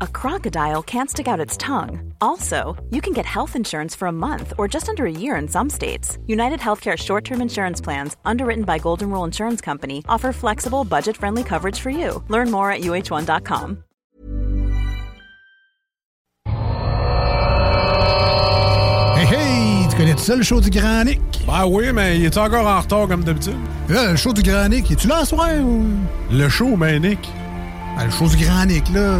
a crocodile can't stick out its tongue. Also, you can get health insurance for a month or just under a year in some states. United Healthcare short-term insurance plans, underwritten by Golden Rule Insurance Company, offer flexible, budget-friendly coverage for you. Learn more at uh1.com. Hey, tu connais tout ça, le show du Grand Nick? Ben oui, mais il est encore en retard comme d'habitude. Le show du Grand Nick, es-tu là en soir ou... Le show, ben Nick... Ah, le show du Grand Nick, là.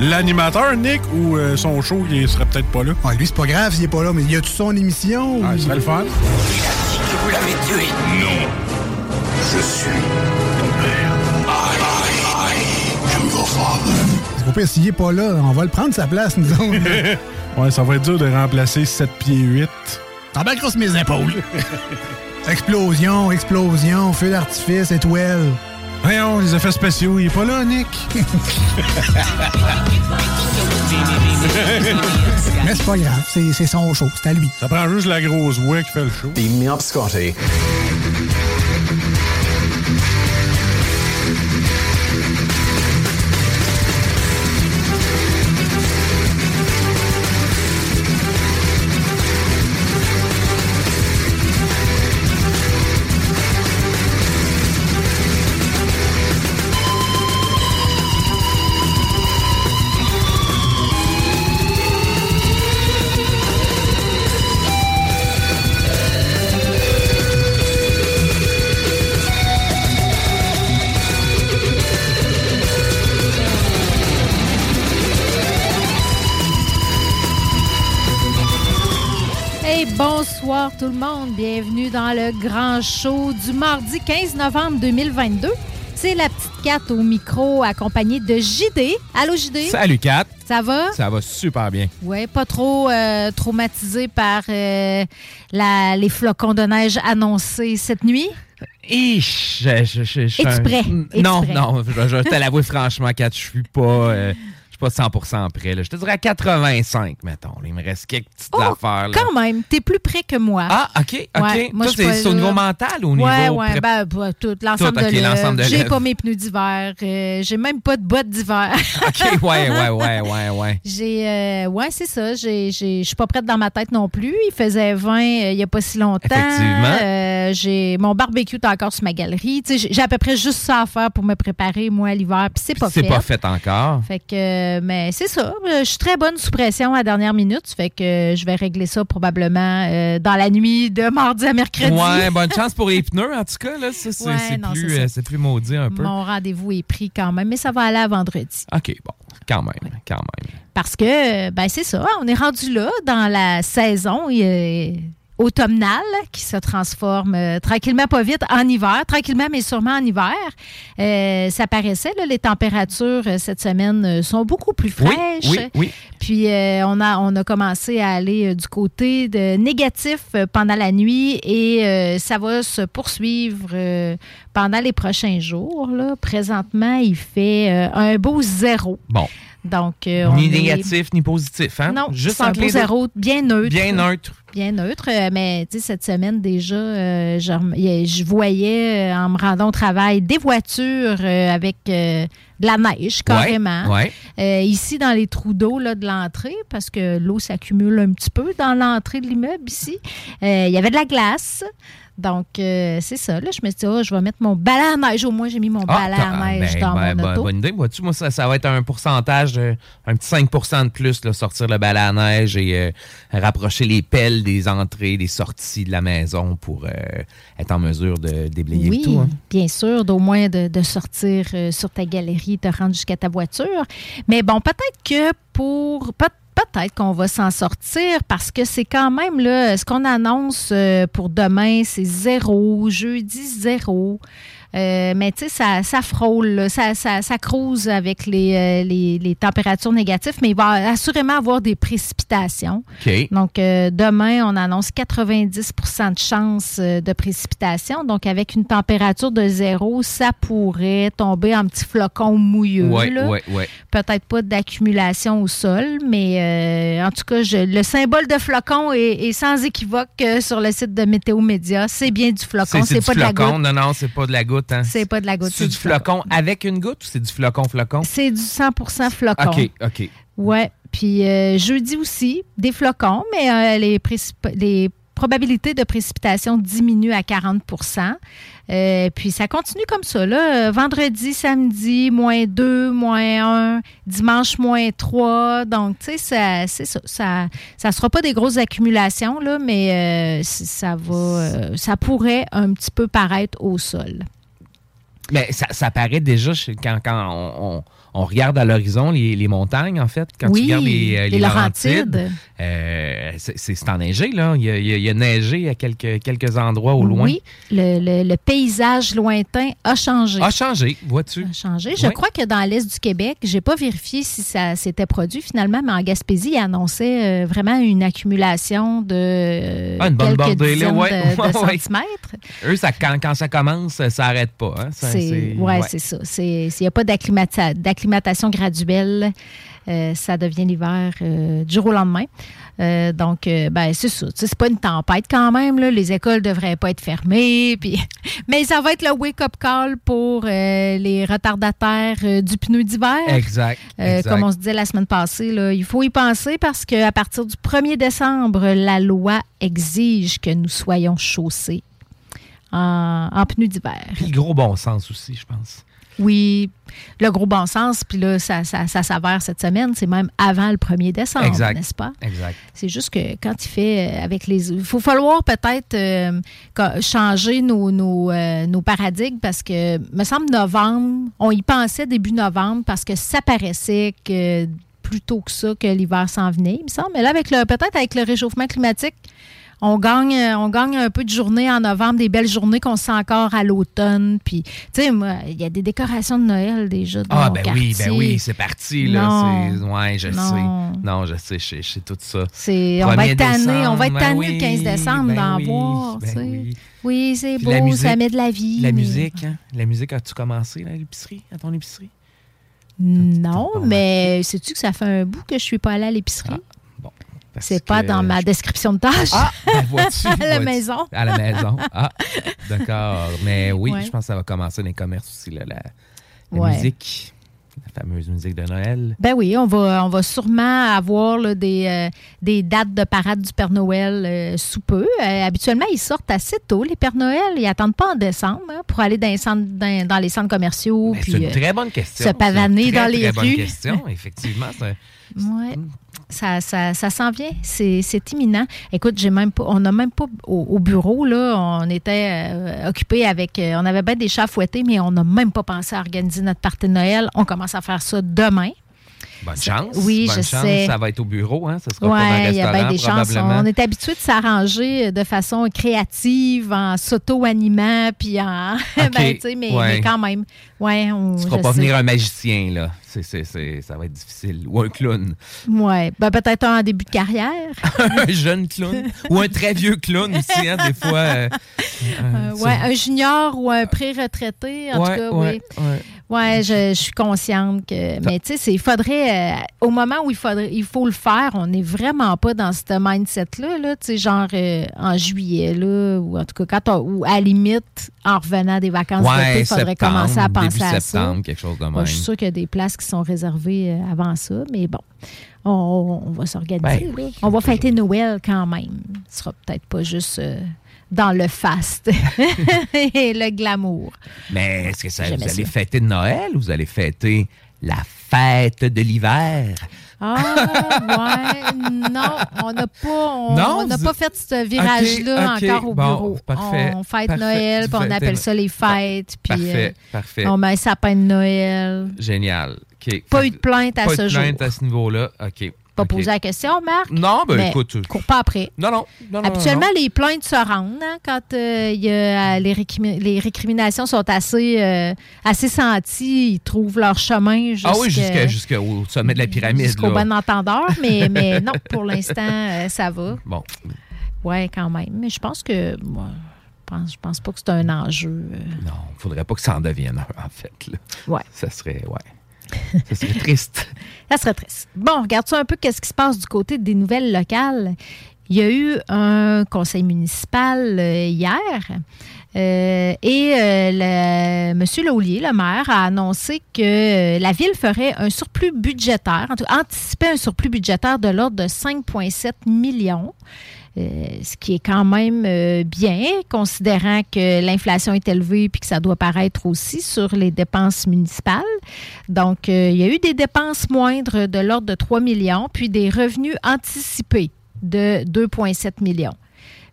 L'animateur, Nick, ou son show, il serait peut-être pas là? Ah, lui, c'est pas grave s'il est pas là, mais il y a toute son émission. Ah, ça serait le fun. Il a dit que vous l'avez tué. Non. Je suis ton père. I am your father. C'est pas pire, s'il est pas là, on va le prendre sa place, nous autres. Ouais, ça va être dur de remplacer 7 pieds 8. T'en bats grosse mes épaules. Explosion, explosion, feu d'artifice, étoile. Voyons, les effets spéciaux, il est pas là, Nick. Mais c'est pas grave, c'est son show, c'est à lui. Ça prend juste la grosse voix qui fait le show. Beat me up, Scotty. Bonsoir tout le monde, bienvenue dans le grand show du mardi 15 novembre 2022. C'est la petite Kat au micro accompagnée de JD. Allô JD? Salut Kat. Ça va? Ça va super bien. Oui, pas trop traumatisé par les flocons de neige annoncés cette nuit? Non, je te l'avoue franchement Kat, je suis pas... pas 100% près. Là. Je te dirais à 85, mettons. Il me reste quelques petites affaires. Là. Quand même, t'es plus près que moi. Ah, OK, OK. Ouais, moi, toi, c'est au niveau mental ou au niveau... Oui, tout, l'ensemble de l'œuvre. J'ai pas mes pneus d'hiver. J'ai même pas de bottes d'hiver. OK, ouais. C'est ça. Je suis pas prête dans ma tête non plus. Il faisait 20 il y a pas si longtemps. Effectivement. Mon barbecue est encore sur ma galerie. T'sais, j'ai à peu près juste ça à faire pour me préparer, moi, à l'hiver. Puis c'est pas fait. C'est pas fait encore. Fait que... mais c'est ça. Je suis très bonne sous pression à la dernière minute. Fait que je vais régler ça probablement dans la nuit de mardi à mercredi. Ouais, bonne chance pour les pneus, en tout cas. Là, c'est plus maudit un peu. Mon rendez-vous est pris quand même, mais ça va aller à vendredi. OK, bon, quand même. Parce que, c'est ça. On est rendu là dans la saison automnale qui se transforme tranquillement, pas vite, en hiver. Tranquillement, mais sûrement en hiver. Ça paraissait, là, les températures cette semaine sont beaucoup plus fraîches. Oui. Puis, on a commencé à aller du côté de négatif pendant la nuit et ça va se poursuivre pendant les prochains jours. Là. Présentement, il fait un beau 0. Bon. Donc, ni négatif, ni positif. Hein? Non, juste un beau 0, bien neutre. Mais cette semaine déjà, je voyais en me rendant au travail des voitures avec de la neige carrément. Ouais. Ici, dans les trous d'eau là, de l'entrée, parce que l'eau s'accumule un petit peu dans l'entrée de l'immeuble ici, il y avait de la glace. Donc, c'est ça. Là, je me suis dit, je vais mettre mon balai à neige. Au moins, j'ai mis mon balai à neige dans mon auto. Bonne idée. Vois-tu, moi, ça va être un pourcentage, un petit 5% de plus, là, sortir le balai à neige et rapprocher les pelles des entrées, des sorties de la maison pour être en mesure de déblayer le tout. Hein. Bien sûr, d'au moins de sortir sur ta galerie, te rendre jusqu'à ta voiture. Mais bon, peut-être qu'on va s'en sortir parce que c'est quand même là, ce qu'on annonce pour demain, c'est 0, jeudi 0. Mais tu sais, ça frôle, là, ça crouse avec les températures négatives, mais il va assurément avoir des précipitations. Okay. Donc, demain, on annonce 90 % de chances de précipitations. Donc, avec une température de zéro, ça pourrait tomber en petits flocons mouilleux. Ouais. Peut-être pas d'accumulation au sol, mais en tout cas, le symbole de flocon est sans équivoque sur le site de Météo Média. C'est bien du flocon, c'est pas flocon, de la goutte. Non, c'est pas de la goutte. Hein? C'est pas de la goutte. C'est du flocon avec une goutte ou c'est du flocon? C'est du 100% flocon. OK. Ouais. Puis jeudi aussi, des flocons, mais les probabilités de précipitation diminuent à 40 %. Puis ça continue comme ça, là. Vendredi, samedi, -2, -1, dimanche, -3. Donc, tu sais, ça ne sera pas des grosses accumulations, là, mais ça pourrait un petit peu paraître au sol. Mais ça paraît déjà quand on regarde à l'horizon les montagnes, en fait. Quand tu regardes les Laurentides, c'est enneigé, là. Il y a neigé à quelques endroits au loin. Oui, le paysage lointain a changé. Vois-tu? A changé. Je crois que dans l'est du Québec, je n'ai pas vérifié si ça s'était produit finalement, mais en Gaspésie, il annonçait vraiment une accumulation de une bonne bordée, dizaines de centimètres. Eux, quand ça commence, ça n'arrête pas. Hein? C'est ça. S'il n'y a pas d'acclimatation graduelle, ça devient l'hiver du jour au lendemain. Donc, c'est ça. C'est pas une tempête quand même, là. Les écoles devraient pas être fermées. Mais ça va être le wake-up call pour les retardataires du pneu d'hiver. Exact. Comme on se disait la semaine passée, là, il faut y penser parce qu'à partir du 1er décembre, la loi exige que nous soyons chaussés en pneu d'hiver. Puis le gros bon sens aussi, je pense. Oui, le gros bon sens, puis là, ça s'avère cette semaine, c'est même avant le 1er décembre, n'est-ce pas? Exact. C'est juste que quand il fait avec les... Il faut falloir peut-être changer nos paradigmes parce que, me semble, novembre, on y pensait début novembre parce que ça paraissait que plus tôt que ça que l'hiver s'en venait, il me semble. Mais là, peut-être avec le réchauffement climatique, on gagne un peu de journées en novembre, des belles journées qu'on sent encore à l'automne. Puis, tu sais, il y a des décorations de Noël déjà. Quartier. Oui, c'est parti, là. Je sais, je sais tout ça. On va être tanné le 15 décembre d'en voir, tu sais. Oui, c'est beau, musique, ça met de la vie. Musique, hein? La musique, as-tu commencé à ton épicerie? Non, mais sais-tu que ça fait un bout que je suis pas allée à l'épicerie? C'est pas dans ma description de tâche. À la maison. Ah, d'accord. Mais oui, je pense que ça va commencer dans les commerces aussi, là, la musique. La fameuse musique de Noël. Ben oui, on va sûrement avoir là, des dates de parade du Père Noël sous peu. Habituellement, ils sortent assez tôt, les Pères Noël. Ils n'attendent pas en décembre pour aller dans les centres commerciaux. Puis, c'est une très bonne question. Se pavaner dans les rues. C'est une très bonne question, effectivement. Ça s'en vient, c'est imminent. Écoute, on n'a même pas au bureau, là, on était occupés avec... on avait bien des chats fouettés, mais on n'a même pas pensé à organiser notre party de Noël. On commence à faire ça demain. Bonne chance. Oui, je sais. Ça va être au bureau, hein? Ça sera pas dans le restaurant, il y a bien des chances. On est habitué de s'arranger de façon créative, en s'auto-animant, puis en... mais quand même. Tu ne feras pas venir un magicien, là. Ça va être difficile. Ou un clown. Oui, peut-être un début de carrière. Un jeune clown. Ou un très vieux clown aussi, hein, des fois. Un junior ou un pré-retraité, en tout cas. Oui, je suis consciente que... Mais tu sais, il faudrait... au moment où il faut le faire, on n'est vraiment pas dans ce mindset-là, là, tu sais, genre en juillet, là, ou en tout cas, ou à la limite, en revenant des vacances d'été, il faudrait commencer à penser à septembre, ça. Quelque chose de même. Moi, je suis sûre qu'il y a des places qui sont réservées avant ça, mais bon, on va s'organiser. On va fêter Noël quand même. Ce sera peut-être pas juste... dans le faste et le glamour. Mais est-ce que vous allez fêter Noël ou vous allez fêter la fête de l'hiver? Non, on n'a pas fait ce virage-là encore au bureau. Parfait, on fête Noël, puis on appelle ça les fêtes, puis on met un sapin de Noël. Génial. Okay. Pas eu de plainte à ce niveau-là. OK. Pas okay. Poser la question, Marc. Non, ben écoute. Cours pas après. Non. Habituellement, non. Les plaintes se rendent hein, quand les récriminations sont assez senties. Ils trouvent leur chemin jusqu'au sommet de la pyramide. Jusqu'au bon entendeur, mais non, pour l'instant, ça va. Bon. Oui, quand même. Mais je pense que. Moi, je pense pas que c'est un enjeu. Non, il ne faudrait pas que ça en devienne un, en fait. Oui. Ça serait. Ouais. Ça serait triste. Ça serait triste. Bon, regarde-tu un peu qu'est-ce qui se passe du côté des nouvelles locales. Il y a eu un conseil municipal hier M. Laulier, le maire, a annoncé que la ville ferait un surplus budgétaire, en tout cas anticipait un surplus budgétaire de l'ordre de 5,7 millions. Ce qui est quand même bien, considérant que l'inflation est élevée puis que ça doit paraître aussi sur les dépenses municipales. Donc, il y a eu des dépenses moindres de l'ordre de 3 millions, puis des revenus anticipés de 2,7 millions.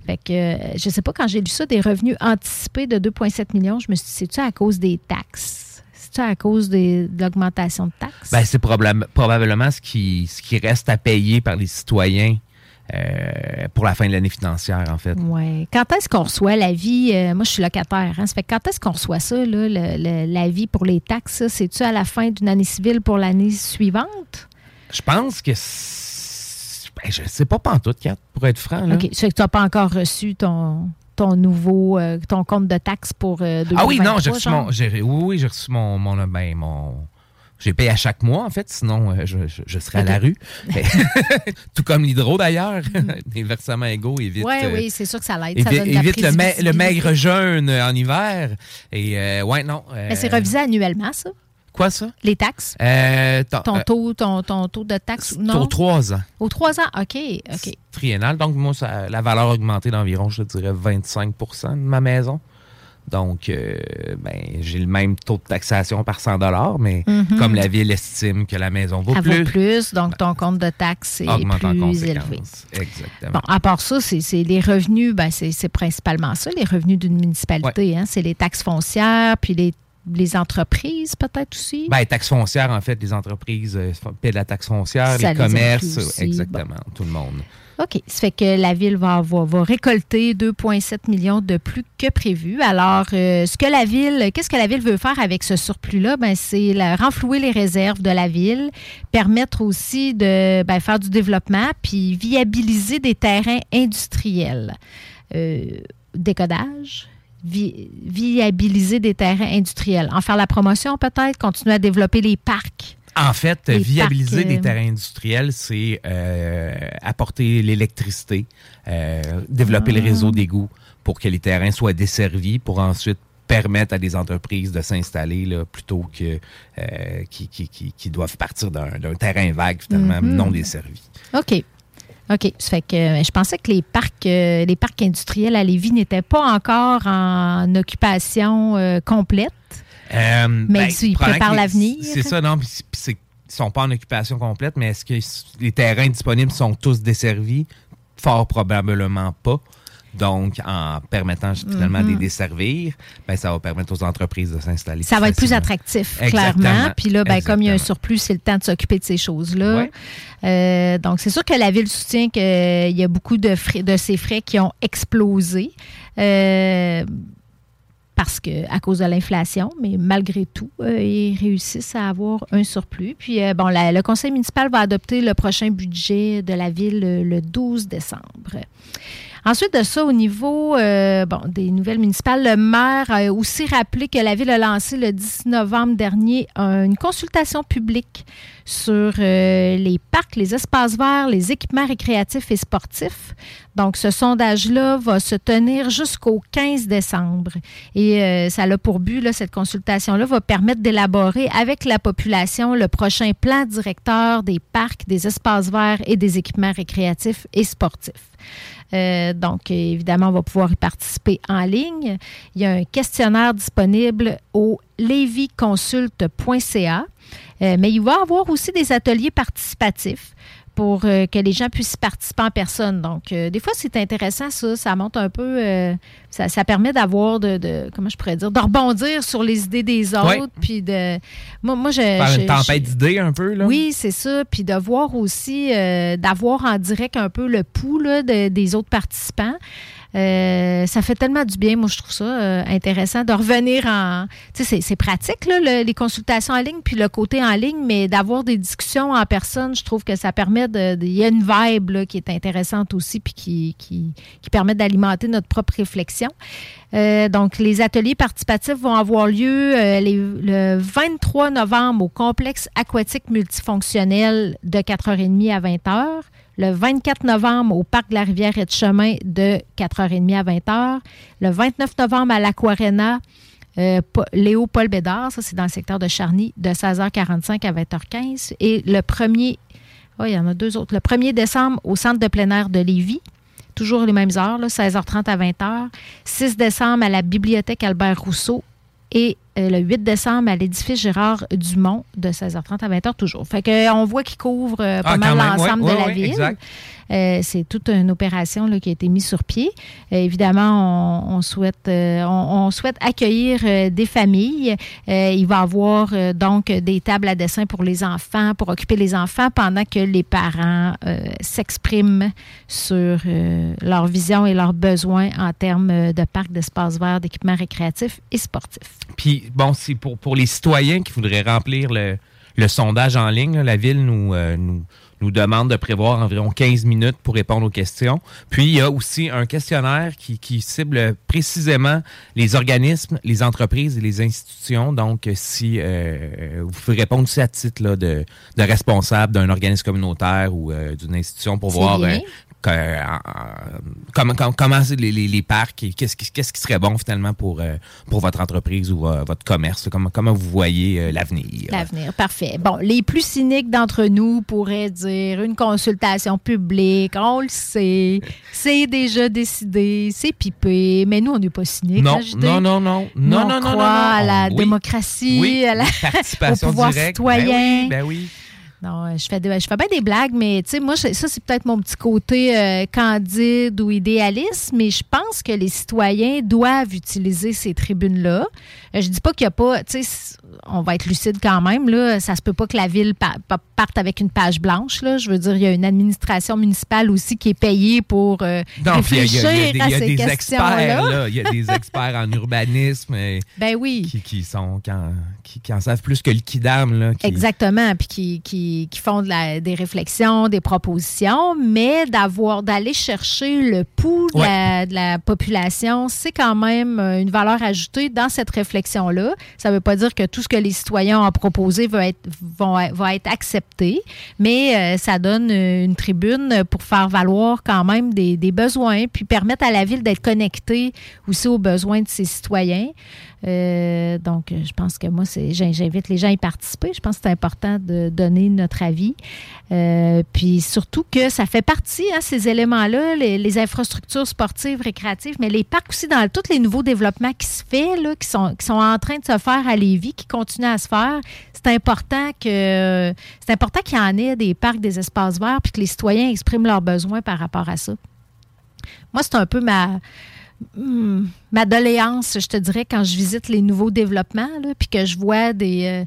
Fait que, je ne sais pas, quand j'ai lu ça, des revenus anticipés de 2,7 millions, je me suis dit, c'est-tu à cause des taxes? C'est-tu à cause de l'augmentation de taxes? Bien, c'est probablement ce qui reste à payer par les citoyens. Pour la fin de l'année financière, en fait. Oui. Quand est-ce qu'on reçoit l'avis? Moi, je suis locataire. Hein? Ça fait que quand est-ce qu'on reçoit ça, là, l'avis pour les taxes? Ça? C'est-tu à la fin d'une année civile pour l'année suivante? Je pense que... je ne sais pas pantoute, Kat, pour être franc. Là. OK. C'est que tu n'as pas encore reçu ton compte de taxes pour 2023. Ah oui, non, j'ai reçu mon... J'ai payé à chaque mois, en fait, sinon je serais à la rue. Mais, tout comme l'hydro, d'ailleurs. Les versements égaux évitent... Oui, c'est sûr que ça l'aide. Évite le maigre jeûne en hiver. Et mais c'est revisé annuellement, ça. Quoi, ça? Les taxes. Ton taux de taxe, non? Aux 3 ans. Aux 3 ans, OK. Triennal. Donc, moi, la valeur a augmenté d'environ, je dirais, 25 % de ma maison. Donc, j'ai le même taux de taxation par 100 $, mais comme la ville estime que la maison vaut plus, donc ton compte de taxe est plus élevé. Exactement. Bon, à part ça, c'est les revenus, c'est principalement ça, les revenus d'une municipalité. Ouais. Hein, c'est les taxes foncières, puis les entreprises peut-être aussi. Les taxes foncières, en fait, les entreprises paient de la taxe foncière, les commerces, exactement, tout le monde. OK. Ça fait que la ville va récolter 2,7 millions de plus que prévu. Alors, qu'est-ce que la ville veut faire avec ce surplus-là? C'est renflouer les réserves de la ville, permettre aussi de faire du développement puis viabiliser des terrains industriels. Décodage, viabiliser des terrains industriels. En faire la promotion peut-être, continuer à développer les parcs. En fait, viabiliser des terrains industriels, c'est apporter l'électricité, développer le réseau d'égouts pour que les terrains soient desservis pour ensuite permettre à des entreprises de s'installer là, plutôt que qui doivent partir d'un terrain vague, finalement, non desservi. OK. Ça fait que je pensais que les parcs industriels à Lévis n'étaient pas encore en occupation complète. Mais tu prépares l'avenir. C'est ça, non? Ils ne sont pas en occupation complète, mais est-ce que les terrains disponibles sont tous desservis? Fort probablement pas. Donc, en permettant finalement de les desservir, ça va permettre aux entreprises de s'installer. Ça va être plus attractif, clairement. Puis là, comme il y a un surplus, c'est le temps de s'occuper de ces choses-là. Ouais. Donc, c'est sûr que la Ville soutient qu'il y a beaucoup de ces frais qui ont explosé. Parce que à cause de l'inflation, mais malgré tout, ils réussissent à avoir un surplus. Puis, le conseil municipal va adopter le prochain budget de la ville le 12 décembre. Ensuite de ça, au niveau des nouvelles municipales, le maire a aussi rappelé que la ville a lancé le 10 novembre dernier une consultation publique sur les parcs, les espaces verts, les équipements récréatifs et sportifs. Donc, ce sondage-là va se tenir jusqu'au 15 décembre. Et ça a pour but, là, cette consultation-là va permettre d'élaborer avec la population le prochain plan directeur des parcs, des espaces verts et des équipements récréatifs et sportifs. Donc, évidemment, on va pouvoir y participer en ligne. Il y a un questionnaire disponible au levyconsulte.ca, mais il va y avoir aussi des ateliers participatifs pour que les gens puissent participer en personne. Donc, des fois, c'est intéressant, ça. Ça monte un peu... ça permet d'avoir de rebondir sur les idées des autres. Oui. Puis de... Moi je... Faire une tempête d'idées un peu, là. Oui, c'est ça. Puis de voir aussi... d'avoir en direct un peu le pouls là, des autres participants. Ça fait tellement du bien, moi je trouve ça intéressant de revenir en... Tu sais, c'est pratique là, les consultations en ligne puis le côté en ligne, mais d'avoir des discussions en personne, je trouve que ça permet de... Il y a une vibe là, qui est intéressante aussi puis qui permet d'alimenter notre propre réflexion. Donc, les ateliers participatifs vont avoir lieu le 23 novembre au Complexe aquatique multifonctionnel de 4h30 à 20h. Le 24 novembre au Parc de la Rivière et de Chemin de 4h30 à 20h. Le 29 novembre à l'Aquarena, Léo-Paul-Bédard, ça c'est dans le secteur de Charny, de 16h45 à 20h15. Et il y en a deux autres. Le 1er décembre au Centre de plein air de Lévis, toujours les mêmes heures, là, 16h30 à 20h. 6 décembre à la Bibliothèque Albert-Rousseau. Et le 8 décembre à l'édifice Gérard Dumont de 16h30 à 20h toujours. Fait qu'on voit qu'il couvre pas mal l'ensemble de la ville. Exact. C'est toute une opération là, qui a été mise sur pied. Évidemment, on souhaite accueillir des familles. Il va y avoir donc des tables à dessin pour les enfants, pour occuper les enfants pendant que les parents s'expriment sur leur vision et leurs besoins en termes de parcs, d'espaces verts, d'équipements récréatifs et sportifs. Puis, bon, c'est pour les citoyens qui voudraient remplir le sondage en ligne, là, la Ville nous demande de prévoir environ 15 minutes pour répondre aux questions. Puis, il y a aussi un questionnaire qui cible précisément les organismes, les entreprises et les institutions. Donc, si vous pouvez répondre aussi à titre là, de responsable d'un organisme communautaire ou d'une institution pour voir comment les parcs et qu'est-ce qui serait bon finalement pour votre entreprise ou votre commerce, comment vous voyez l'avenir. L'avenir, parfait. Bon, les plus cyniques d'entre nous pourraient dire une consultation publique, on le sait, c'est déjà décidé, c'est pipé, mais nous on n'est pas cyniques. Non, on croit à la démocratie, à la participation au pouvoir citoyen. Ben oui. Non, je fais bien des blagues, mais tu sais, moi, ça, c'est peut-être mon petit côté candide ou idéaliste, mais je pense que les citoyens doivent utiliser ces tribunes-là. Je dis pas qu'il n'y a pas, tu sais, on va être lucide quand même, là, ça se peut pas que la ville parte avec une page blanche, là. Je veux dire, il y a une administration municipale aussi qui est payée pour réfléchir à ces questions-là. Il y a des experts en urbanisme qui en savent plus que le quidam, là. Exactement, puis qui font des réflexions, des propositions, mais d'aller chercher le pouls de la population, c'est quand même une valeur ajoutée dans cette réflexion-là. Ça ne veut pas dire que tout ce que les citoyens ont proposé va être accepté, mais ça donne une tribune pour faire valoir quand même des besoins, puis permettre à la Ville d'être connectée aussi aux besoins de ses citoyens. Donc, je pense que moi, j'invite les gens à y participer. Je pense que c'est important de donner notre avis. Puis surtout que ça fait partie, hein, ces éléments-là, les infrastructures sportives, récréatives, mais les parcs aussi, dans tous les nouveaux développements qui se font, là, qui sont en train de se faire à Lévis, qui continuent à se faire, c'est important qu'il y en ait des parcs, des espaces verts, puis que les citoyens expriment leurs besoins par rapport à ça. Moi, c'est un peu ma doléance, je te dirais, quand je visite les nouveaux développements, là, puis que je vois des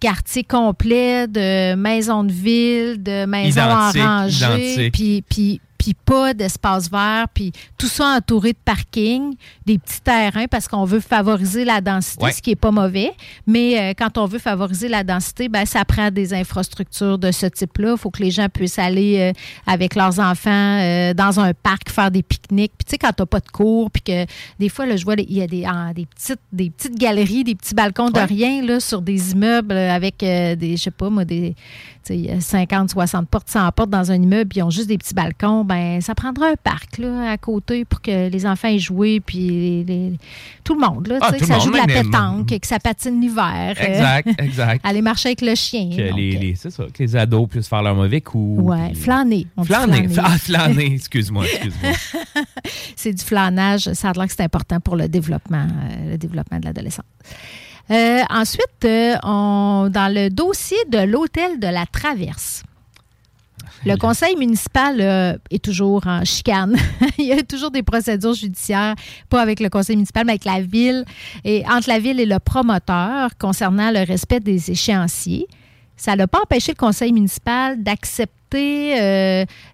quartiers complets de maisons de ville, de maisons en rangée, puis pas d'espace vert, puis tout ça entouré de parkings, des petits terrains, parce qu'on veut favoriser la densité, ce qui n'est pas mauvais. Mais quand on veut favoriser la densité, ben ça prend des infrastructures de ce type-là. Il faut que les gens puissent aller avec leurs enfants dans un parc, faire des pique-niques. Puis tu sais, quand tu n'as pas de cours, puis que des fois, là, je vois, il y a des petites galeries, des petits balcons de rien là, sur des immeubles avec des 50, 60 portes, 100 portes dans un immeuble, ils ont juste des petits balcons, ben ça prendra un parc là, à côté pour que les enfants aient joué, puis tout le monde, là, que ça joue de la pétanque, et que ça patine l'hiver. Exact. Aller marcher avec le chien. Que les ados puissent faire leur mauvais coup. Ouais, puis... flâner. Excuse-moi. C'est du flânage, ça a l'air que c'est important pour le développement de l'adolescence. Ensuite, dans le dossier de l'hôtel de la Traverse, Le conseil municipal est toujours en chicane. Il y a toujours des procédures judiciaires, pas avec le conseil municipal, mais avec la ville, et entre la ville et le promoteur concernant le respect des échéanciers. Ça n'a pas empêché le conseil municipal d'accepter,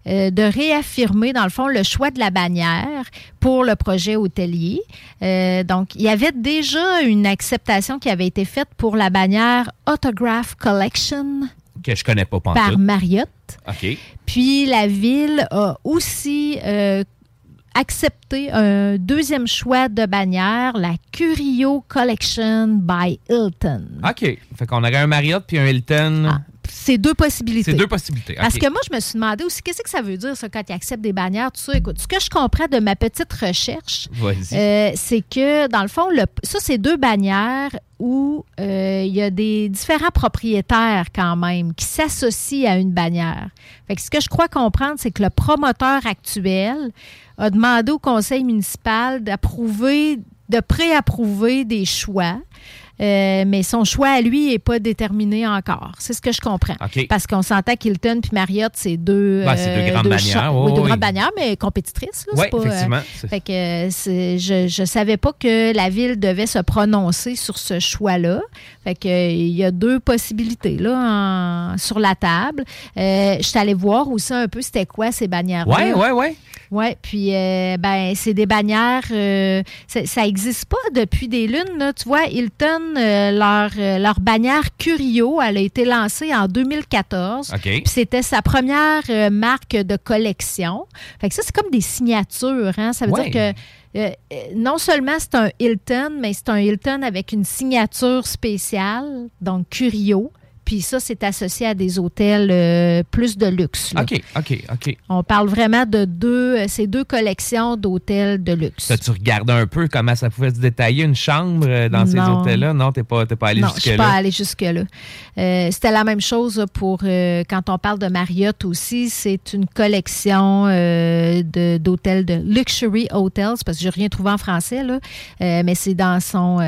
de réaffirmer, dans le fond, le choix de la bannière pour le projet hôtelier. Donc, il y avait déjà une acceptation qui avait été faite pour la bannière Autograph Collection. Que je connais pas pantoute. Par Marriott. OK. Puis, la ville a aussi accepté un deuxième choix de bannière, la Curio Collection by Hilton. OK. Fait qu'on aurait un Marriott puis un Hilton. Ah, c'est deux possibilités. Okay. Parce que moi, je me suis demandé aussi, qu'est-ce que ça veut dire, ça, quand ils acceptent des bannières, tout ça. Écoute, ce que je comprends de ma petite recherche, c'est que, dans le fond, ça, c'est deux bannières où il y a des différents propriétaires quand même qui s'associent à une bannière. Fait que ce que je crois comprendre, c'est que le promoteur actuel a demandé au conseil municipal d'approuver, de préapprouver des choix, mais son choix à lui n'est pas déterminé encore. C'est ce que je comprends. Okay. Parce qu'on s'entend qu'Hilton puis Marriott, c'est deux grandes bannières, mais compétitrices. Oui, effectivement. Fait que, je ne savais pas que la ville devait se prononcer sur ce choix-là. Fait que, il y a deux possibilités là, sur la table. Je suis allée voir aussi un peu c'était quoi ces bannières-là. Oui, puis c'est des bannières, ça n'existe pas depuis des lunes, là. Tu vois, Hilton, leur bannière Curio, elle a été lancée en 2014. Okay. Puis c'était sa première marque de collection. Fait que ça, c'est comme des signatures, hein? Ça veut dire que non seulement c'est un Hilton, mais c'est un Hilton avec une signature spéciale, donc Curio. Puis ça, c'est associé à des hôtels plus de luxe. Là. OK. On parle vraiment de ces deux collections d'hôtels de luxe. Ça, tu regardes un peu comment ça pouvait se détailler une chambre dans ces hôtels-là? Non, t'es pas allé jusque-là? Non, je suis pas allée jusque-là. C'était la même chose pour quand on parle de Marriott aussi. C'est une collection d'hôtels de luxury hotels, parce que j'ai rien trouvé en français, là. Mais c'est dans son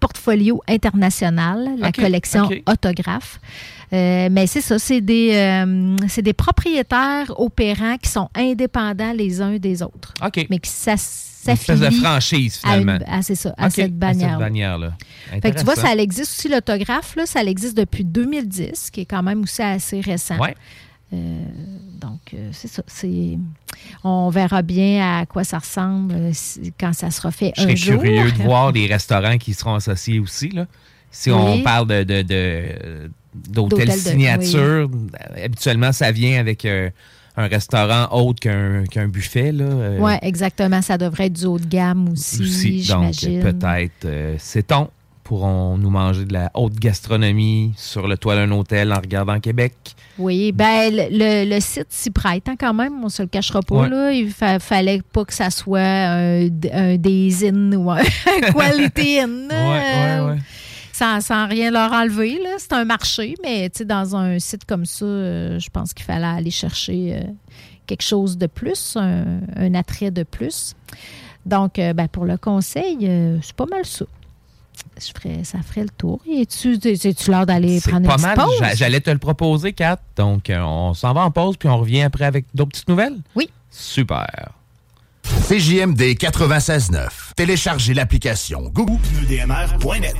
portfolio international. La collection Autographe. Mais c'est ça, c'est des propriétaires opérants qui sont indépendants les uns des autres. OK. Mais qui s'affilient. Une espèce de franchise, finalement. À cette bannière-là. Fait que tu vois, ça existe aussi, l'Autographe, ça existe depuis 2010, qui est quand même aussi assez récent. Oui. Donc, c'est ça. On verra bien à quoi ça ressemble quand ça sera fait un jour. Je serais curieux de voir les restaurants qui seront associés aussi, là. Si on parle d'hôtel signature, habituellement, ça vient avec un restaurant autre qu'un buffet. Oui, exactement. Ça devrait être du haut de gamme aussi j'imagine. Donc, peut-être, sait-on, pourrons nous manger de la haute gastronomie sur le toit d'un hôtel en regardant Québec? Oui, bien, le site s'y prête quand même, on ne se le cachera pas. Ouais. Là, il ne fallait pas que ça soit un Days In ou un Quality In. Oui. Sans rien leur enlever, là. C'est un marché, mais dans un site comme ça, je pense qu'il fallait aller chercher quelque chose de plus, un attrait de plus. Donc, pour le conseil, c'est pas mal ça. Ça ferait le tour. Es-tu l'heure d'aller prendre une petite pause? J'allais te le proposer, Kat. Donc, on s'en va en pause, puis on revient après avec d'autres petites nouvelles? Oui. Super. CJMD 96.9. Téléchargez l'application gougou.pneudmr.net.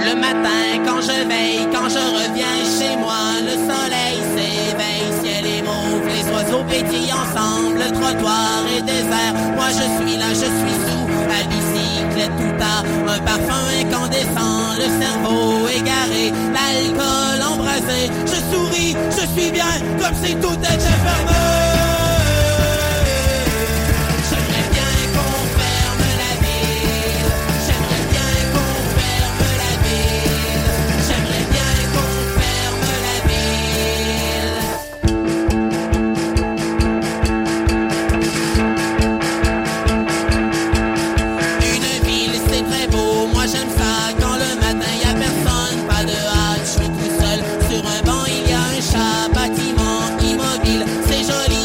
Le matin, quand je veille, quand je reviens chez moi, le soleil s'éveille, ciel et mauve, les oiseaux pétillent ensemble, le trottoir est désert. Moi je suis là, je suis sous, à bicyclette tout tard, un parfum incandescent, le cerveau égaré, l'alcool embrasé. Je souris, je suis bien, comme si tout était fermé. Joli.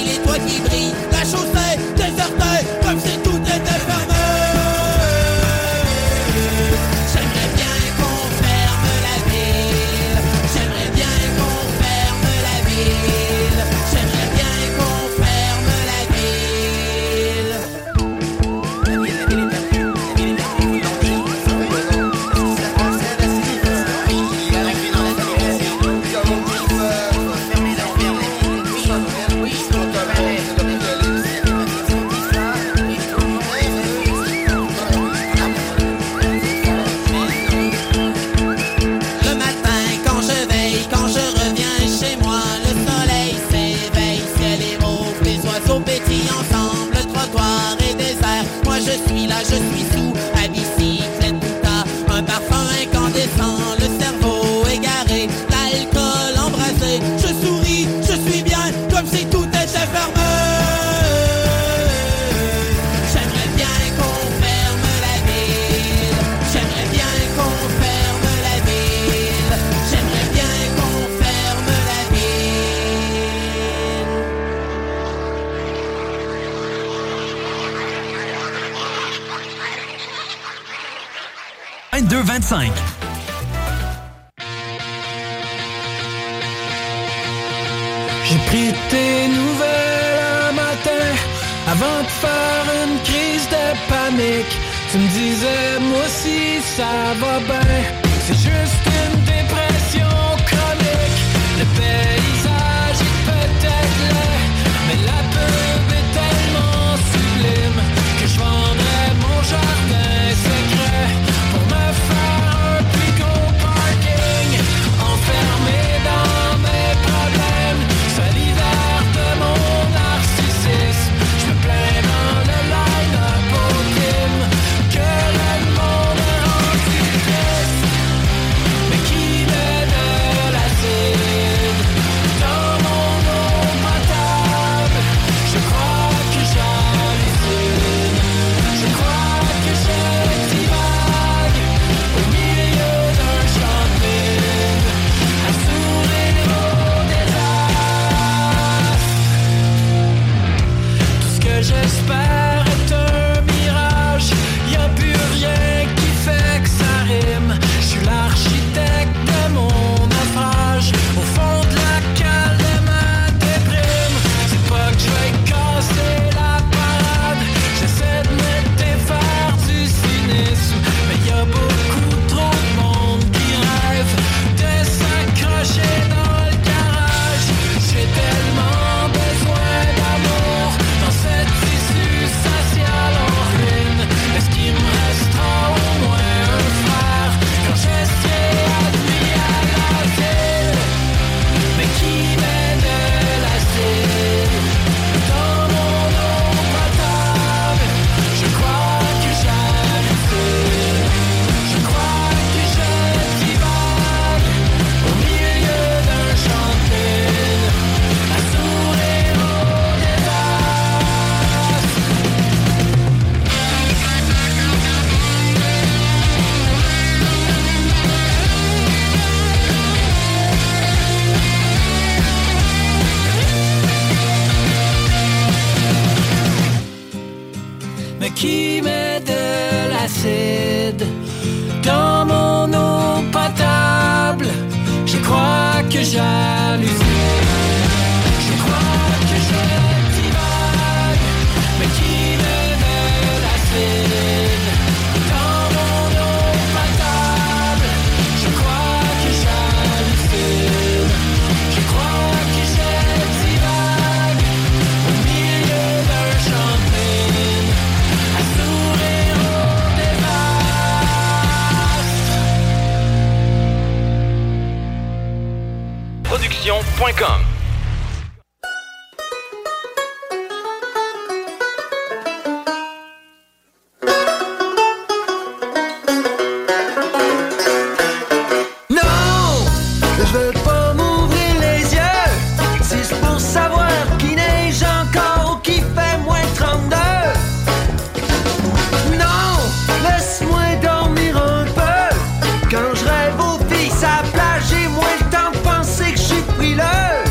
je suis sous, à bicyclette tout à, un parfum incandescent, le cerveau égaré, l'alcool embrasé, je souris, je suis bien, comme si tout était fermé. J'aimerais bien qu'on ferme la ville, j'aimerais bien qu'on ferme la ville, j'aimerais bien qu'on ferme la ville. 22-25. J'ai pris tes nouvelles un matin avant de faire une crise de panique. Tu me disais, moi aussi ça va bien. C'est juste une dépression chronique. Le paysage est peut-être laid, mais la pub est tellement sublime que je vendrais mon jardin secret pour me faire un plus gros parking enfermé dans mes problèmes. Solidaire de mon narcissisme, je me plains dans le line-up au gym que le monde est rendu triste. Mais qui me donne la cible dans mon eau potable? Je crois que j'hallucine, je crois que je divague au milieu d'un champ de mine à sourire au désastre. Tout ce que j'espère est un mirage, y a plus rien qui fait que ça rime. Je suis l'architecte de mon naufrage, au fond de la cale de ma déprime. C'est pas que je vais casser la parade, j'essaie de me défaire du cynisme, mais y a beaucoup trop de monde qui rêve de s'accrocher dans le garage. J'ai tellement besoin d'amour dans cette issue sociale en ruine. Est-ce qu'il me restera au moins un frère quand je serai admis à l'asile? Mais qui m'aide de l'asile dans mon eau potable? Je crois que j'hallucine, je crois que je divague au milieu d'un champ de mine à sourire au désastre. Mais qui met de l'acide dans mon eau potable? Je crois que j'hallucine, je crois que je divague, mais qui me donne l'acide dans mon eau potable? Je crois que j'hallucine, je crois que je divague au milieu d'un champ de mine à sourire au désastre. Production.com. Non, je veux pas m'ouvrir les yeux. Si c'est pour savoir qui neige encore ou qui fait moins 32. Non, laisse-moi dormir un peu. Quand je rêve aux filles à la plage, j'ai moins le temps de penser que je suis frileux.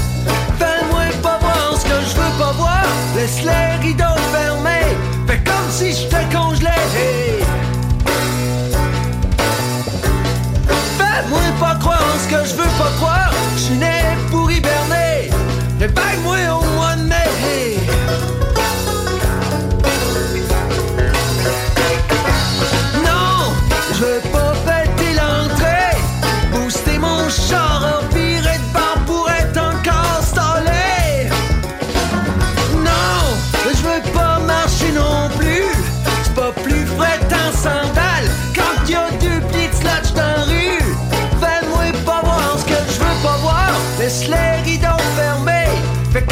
Fais-moi pas voir ce que je veux pas voir. Laisse les rideaux fermés. Fais comme si je te congelais. Fais-moi pas croire en ce que je veux pas croire. Je suis né pour hiberner. Mais bague-moi au mois de mai. Non, je veux pas péter l'entrée. Booster mon char, empirer de bord pour être encore stallé. Non, je veux pas marcher non plus. C'est pas plus frais en sandales quand y a du pied de slotch dans la rue. Fais-moi pas voir ce que je veux pas voir. Laisse les rideaux fermés. Fais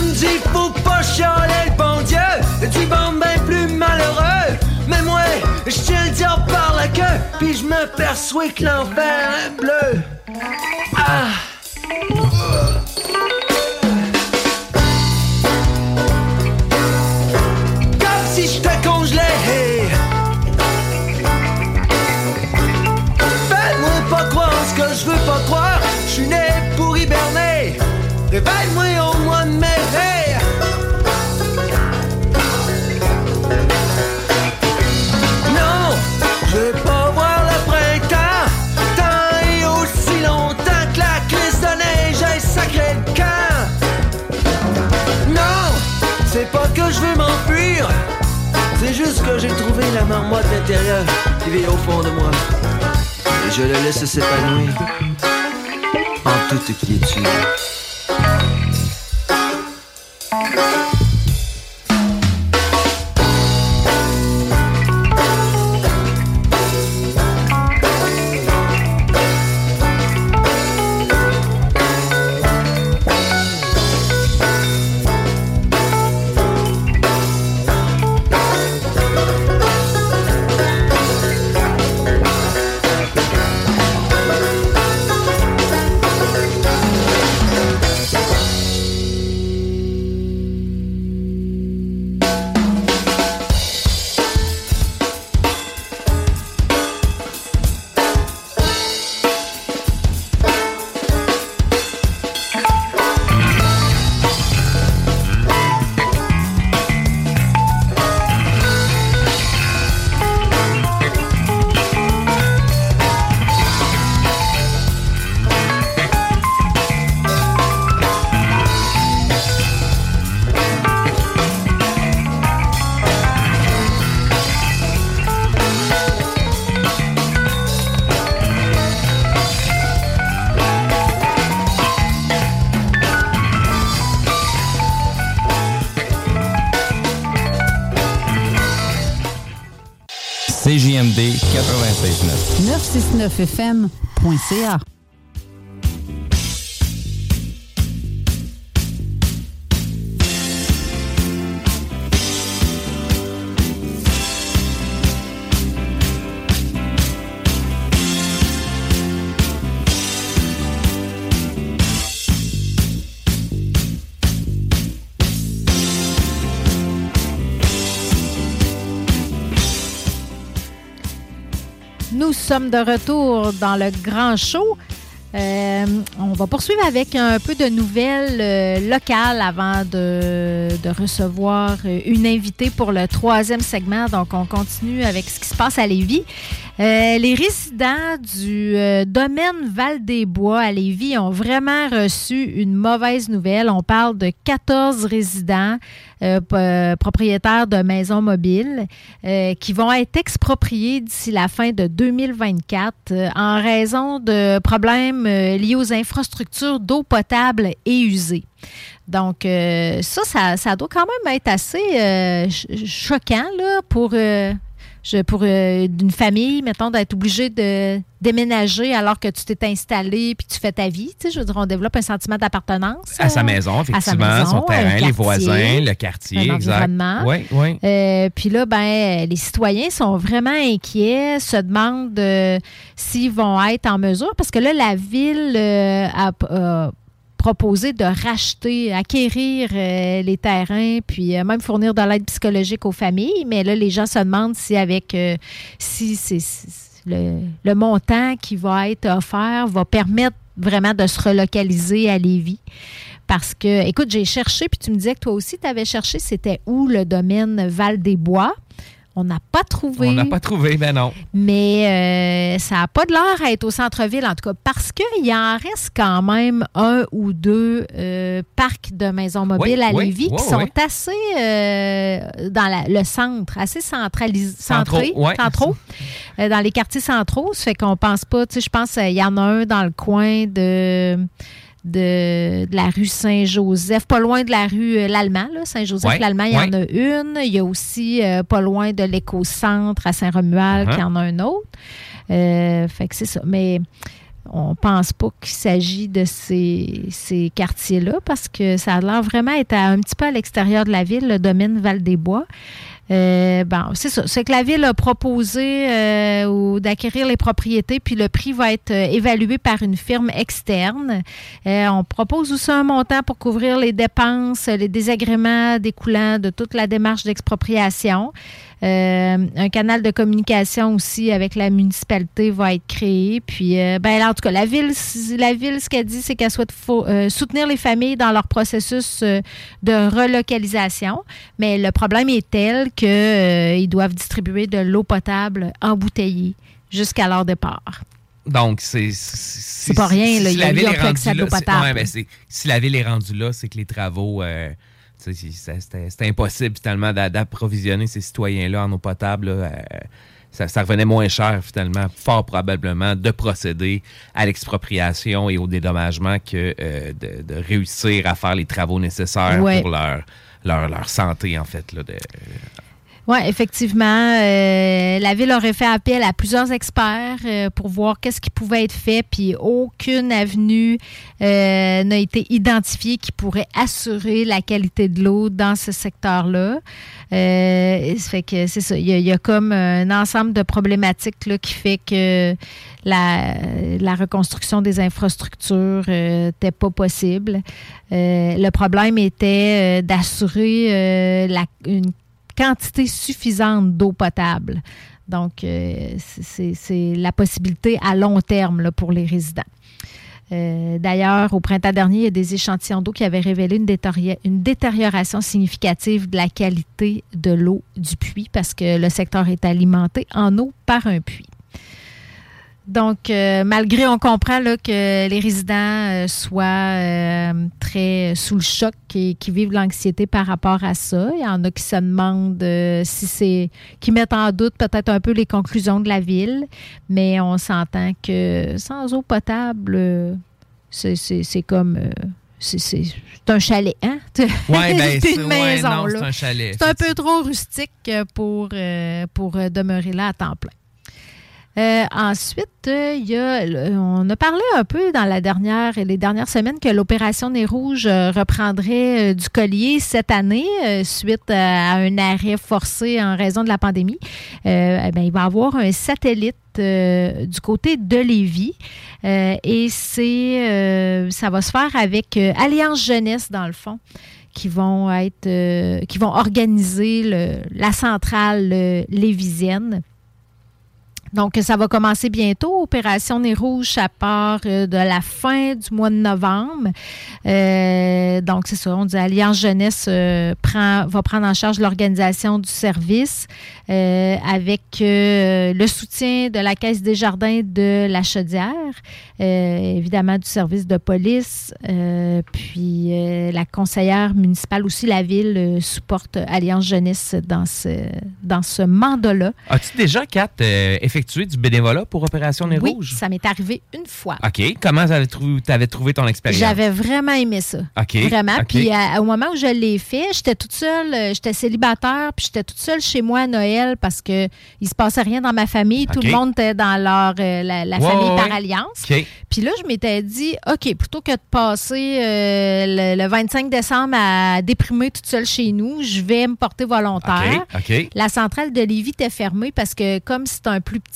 me dis faut pas chialer le bon Dieu, tu bandes bien plus malheureux. Mais moi, je tiens le diable par la queue, pis je me persuais que l'enfer est bleu. Ah! Comme si je te congelais. Fais-moi pas croire ce que je veux pas croire, je suis né pour hiberner. Réveille-moi au mois de mai. Non, je veux pas voir le printemps tant et aussi longtemps que la crise de neige est sacrée de camp. Non, c'est pas que je veux m'enfuir, c'est juste que j'ai trouvé la marmotte d'intérieur qui vit au fond de moi. Et je le laisse s'épanouir en toute quiétude. CJMD 96.9 969fm.ca. Nous sommes de retour dans le grand show. On va poursuivre avec un peu de nouvelles locales avant de recevoir une invitée pour le troisième segment. Donc, on continue avec ce qui se passe à Lévis. Les résidents du domaine Val-des-Bois à Lévis ont vraiment reçu une mauvaise nouvelle. On parle de 14 résidents propriétaires de maisons mobiles qui vont être expropriés d'ici la fin de 2024 en raison de problèmes liés aux infrastructures d'eau potable et usée. Donc, ça doit quand même être assez choquant là, pour une famille, mettons, d'être obligée de déménager alors que tu t'es installé puis tu fais ta vie. Tu sais, je veux dire, on développe un sentiment d'appartenance. À sa maison, effectivement, son terrain, quartier, les voisins, le quartier, l'environnement. Oui, oui. Puis là, ben, les citoyens sont vraiment inquiets, se demandent s'ils vont être en mesure, parce que là, la ville a proposer de racheter, acquérir les terrains, puis même fournir de l'aide psychologique aux familles. Mais là, les gens se demandent si avec le montant qui va être offert va permettre vraiment de se relocaliser à Lévis. Parce que, écoute, j'ai cherché, puis tu me disais que toi aussi, tu avais cherché, c'était où le domaine Val-des-Bois? On n'a pas trouvé. On n'a pas trouvé, ben non. Mais ça n'a pas de l'air à être au centre-ville, en tout cas, parce qu'il en reste quand même un ou deux parcs de maisons mobiles à Lévis qui sont assez dans le centre, assez centraux, dans les quartiers centraux. Ça fait qu'on pense pas, tu sais, je pense qu'il y en a un dans le coin de la rue Saint-Joseph, pas loin de la rue L'Allemand, là, Saint-Joseph-L'Allemand, il y en a une. Il y a aussi pas loin de l'éco-centre à Saint-Romuald, qui en a un autre. Fait que c'est ça. Mais on ne pense pas qu'il s'agit de ces quartiers-là parce que ça a l'air vraiment être un petit peu à l'extérieur de la ville, le domaine Val-des-Bois. Bon, c'est ça. C'est que la ville a proposé d'acquérir les propriétés, puis le prix va être évalué par une firme externe. On propose aussi un montant pour couvrir les dépenses, les désagréments découlant de toute la démarche d'expropriation. Un canal de communication aussi avec la municipalité va être créé. Puis, là, en tout cas, la ville, ce qu'elle dit, c'est qu'elle souhaite soutenir les familles dans leur processus de relocalisation. Mais le problème est tel qu'ils doivent distribuer de l'eau potable embouteillée jusqu'à leur départ. Donc, c'est pas rien. Là, si la ville est rendue là, si la ville est rendue là, c'est que les travaux... C'était impossible finalement d'approvisionner ces citoyens-là en eau potable. Ça revenait moins cher finalement, fort probablement, de procéder à l'expropriation et au dédommagement que de réussir à faire les travaux nécessaires pour leur santé en fait. Oui, effectivement. La Ville aurait fait appel à plusieurs experts pour voir qu'est-ce qui pouvait être fait, puis aucune avenue n'a été identifiée qui pourrait assurer la qualité de l'eau dans ce secteur-là. Ça fait que c'est ça. Il y a comme un ensemble de problématiques là, qui fait que la reconstruction des infrastructures n'était pas possible. Le problème était d'assurer une quantité suffisante d'eau potable. Donc, c'est la possibilité à long terme là, pour les résidents. D'ailleurs, au printemps dernier, il y a des échantillons d'eau qui avaient révélé une détérioration significative de la qualité de l'eau du puits parce que le secteur est alimenté en eau par un puits. Donc, malgré, on comprend là, que les résidents soient très sous le choc et qui vivent l'anxiété par rapport à ça. Il y en a qui se demandent qui mettent en doute peut-être un peu les conclusions de la ville, mais on s'entend que sans eau potable, c'est comme... C'est un chalet, hein? Oui, bien, c'est une maison. Ouais, non, c'est un chalet. C'est un peu trop rustique pour demeurer là à temps plein. Ensuite, on a parlé un peu dans les dernières semaines que l'opération Nez Rouge reprendrait du collier cette année suite à un arrêt forcé en raison de la pandémie. Il va y avoir un satellite du côté de Lévis et ça va se faire avec Alliance Jeunesse dans le fond. Qui vont organiser la centrale lévisienne. Donc, ça va commencer bientôt. Opération Nez Rouge, à part de la fin du mois de novembre. Donc, c'est ça. On dit Alliance Jeunesse va prendre en charge l'organisation du service avec le soutien de la Caisse des Jardins de la Chaudière, évidemment du service de police, puis la conseillère municipale aussi. La ville supporte Alliance Jeunesse dans ce mandat-là. As-tu déjà, Kat, effectué du bénévolat pour Opération Nez Rouge? Oui, ça m'est arrivé une fois. OK. Comment tu avais trouvé ton expérience? J'avais vraiment aimé ça. OK. Vraiment. Okay. Puis au moment où je l'ai fait, j'étais toute seule, j'étais célibataire, puis j'étais toute seule chez moi à Noël parce qu'il ne se passait rien dans ma famille. Okay. Tout le monde était dans la famille par alliance. Okay. Puis là, je m'étais dit, OK, plutôt que de passer le 25 décembre à déprimer toute seule chez nous, je vais me porter volontaire. Okay. La centrale de Lévis était fermée parce que comme c'est un plus petit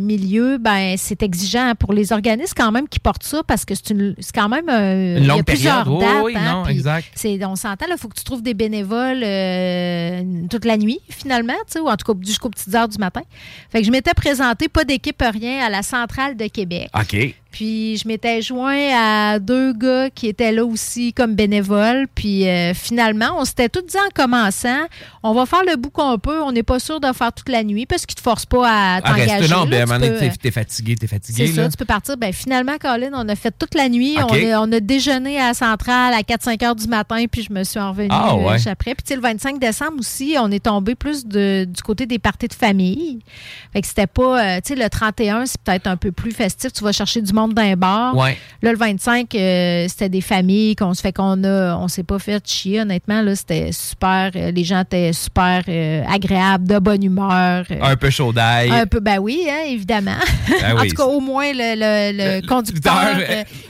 milieu, c'est exigeant pour les organismes quand même qui portent ça parce que c'est quand même une longue période. Plusieurs dates. Oui, hein, non, exact. On s'entend, il faut que tu trouves des bénévoles toute la nuit finalement, ou en tout cas jusqu'aux petites heures du matin. Fait que je m'étais présentée, pas d'équipe, rien, à la centrale de Québec. OK. Puis je m'étais joint à deux gars qui étaient là aussi comme bénévoles. Puis finalement, on s'était tous dit en commençant, on va faire le bout qu'on peut, on n'est pas sûr de faire toute la nuit parce qu'ils ne te forcent pas à t'engager. Non, bien, à un moment donné, t'es fatigué. C'est là. Ça, tu peux partir. Bien, finalement, Colin, on a fait toute la nuit. Okay. On a déjeuné à la centrale à 4-5 heures du matin, puis je me suis en revenue juste après. Puis le 25 décembre aussi, on est tombé plus du côté des parties de famille. Fait que c'était pas... le 31, c'est peut-être un peu plus festif. Tu vas chercher du monde dans les bars. Ouais. Là, le 25, c'était des familles qu'on se fait on s'est pas fait chier, honnêtement. Là, c'était super. Les gens étaient super agréables, de bonne humeur. Un peu chaud d'ail. Un peu, ben oui, hein, évidemment. Ben oui. En tout cas, au moins, le conducteur.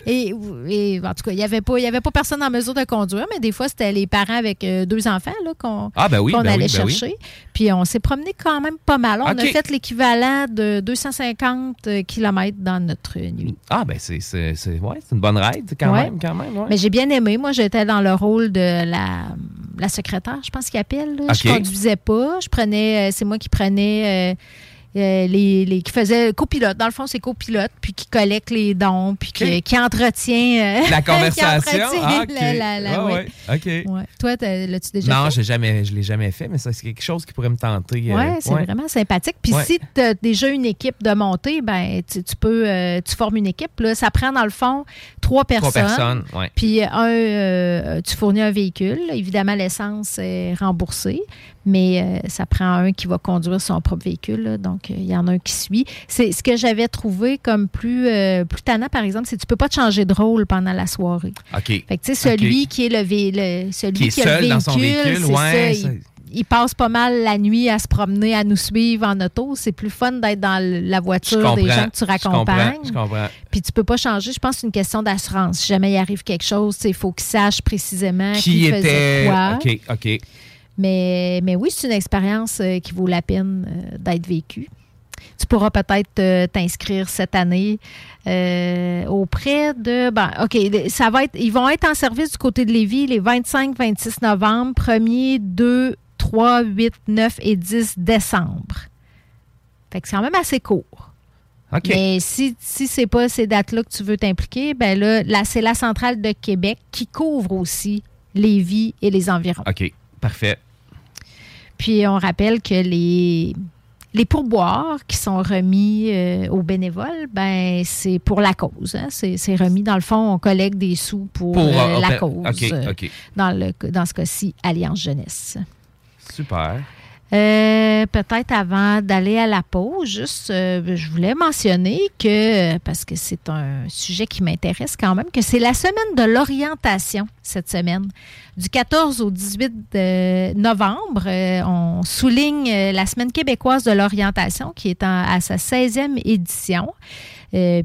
Et en tout cas, il n'y avait pas personne en mesure de conduire, mais des fois, c'était les parents avec deux enfants là, qu'on allait chercher. Oui. Puis on s'est promené quand même pas mal. On a fait l'équivalent de 250 km dans notre nuit. Ah, ben c'est une bonne ride quand même. Ouais. Mais j'ai bien aimé. Moi, j'étais dans le rôle de la secrétaire, je pense qu'il appelle. Là. Okay. Je conduisais pas. C'est moi qui prenais... qui faisait copilote. Dans le fond, c'est copilote, puis qui collecte les dons, puis qui entretient... la conversation? OK. Ouais. Toi, l'as-tu déjà fait? Non, je ne l'ai jamais fait, mais ça, c'est quelque chose qui pourrait me tenter. Oui, c'est vraiment sympathique. Puis si tu as déjà une équipe de montée, ben tu formes une équipe. Là. Ça prend, dans le fond, trois personnes. Ouais. Puis tu fournis un véhicule. Évidemment, l'essence est remboursée, mais ça prend un qui va conduire son propre véhicule. Là. Donc, il y en a un qui suit. C'est ce que j'avais trouvé comme plus tannant, par exemple, c'est que tu ne peux pas te changer de rôle pendant la soirée. OK. Fait que, tu sais, celui qui est seul dans son véhicule, il passe pas mal la nuit à se promener, à nous suivre en auto. C'est plus fun d'être dans la voiture des gens que tu raccompagnes. Je comprends. Puis tu peux pas changer. Je pense que c'est une question d'assurance. Si jamais il arrive quelque chose, il faut qu'ils sachent précisément qui faisait quoi. OK. Mais oui, c'est une expérience qui vaut la peine d'être vécue. Tu pourras peut-être t'inscrire cette année auprès de... Ben, OK, ils vont être en service du côté de Lévis les 25, 26 novembre, 1er, 2, 3, 8, 9 et 10 décembre. Fait que c'est quand même assez court. Okay. Mais si c'est pas ces dates-là que tu veux t'impliquer, ben là, c'est la Centrale de Québec qui couvre aussi Lévis et les environs. OK. Parfait. Puis, on rappelle que les pourboires qui sont remis aux bénévoles, ben c'est pour la cause. Hein? C'est remis, dans le fond, on collecte des sous pour la cause. OK. Dans ce cas-ci, Alliance Jeunesse. Super. Peut-être avant d'aller à la pause, juste, je voulais mentionner que, parce que c'est un sujet qui m'intéresse quand même, que c'est la semaine de l'orientation cette semaine. Du 14 au 18 novembre, on souligne la Semaine québécoise de l'orientation qui est à sa 16e édition.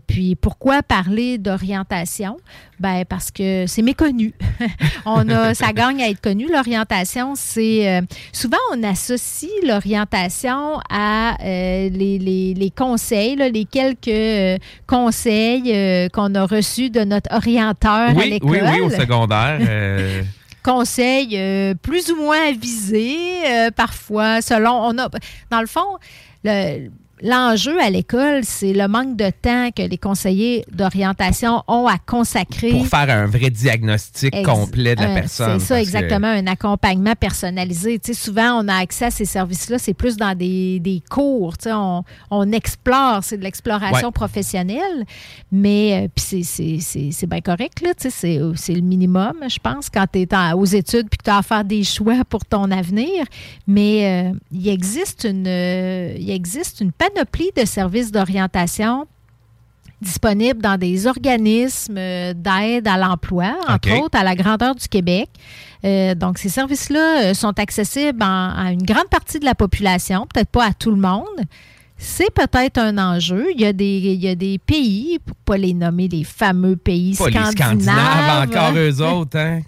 Puis pourquoi parler d'orientation? Ben parce que c'est méconnu. Ça gagne à être connu. L'orientation, c'est souvent on associe l'orientation à les conseils, là, les quelques conseils qu'on a reçus de notre orienteur à l'école. Oui, au secondaire. Conseils plus ou moins avisés, parfois selon dans le fond l'enjeu à l'école, c'est le manque de temps que les conseillers d'orientation ont à consacrer. Pour faire un vrai diagnostic complet de la personne. C'est ça, exactement, un accompagnement personnalisé. Tu sais, souvent, on a accès à ces services-là, c'est plus dans des cours. Tu sais, on explore, c'est de l'exploration professionnelle, mais puis c'est bien correct, là. Tu sais, c'est le minimum, je pense, quand tu es aux études puis que tu as à faire des choix pour ton avenir. Mais il existe une panoplie de services d'orientation disponibles dans des organismes d'aide à l'emploi, entre autres à la grandeur du Québec. Donc, ces services-là sont accessibles à une grande partie de la population, peut-être pas à tout le monde. C'est peut-être un enjeu. Il y a des pays, pour ne pas les nommer les fameux pays scandinaves. Pas les Scandinaves, encore eux autres, hein?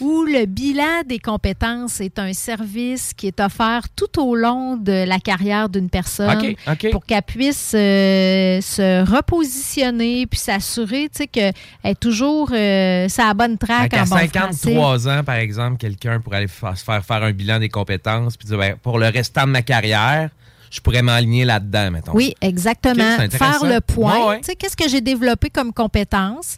Où le bilan des compétences est un service qui est offert tout au long de la carrière d'une personne pour qu'elle puisse se repositionner puis s'assurer, tu sais, qu'elle est toujours sur la bonne track en bon français. À 53 ans, par exemple, quelqu'un pourrait aller se faire un bilan des compétences puis dire pour le restant de ma carrière, je pourrais m'aligner là-dedans, mettons. Oui, exactement. Faire le point. Tu sais, qu'est-ce que j'ai développé comme compétence?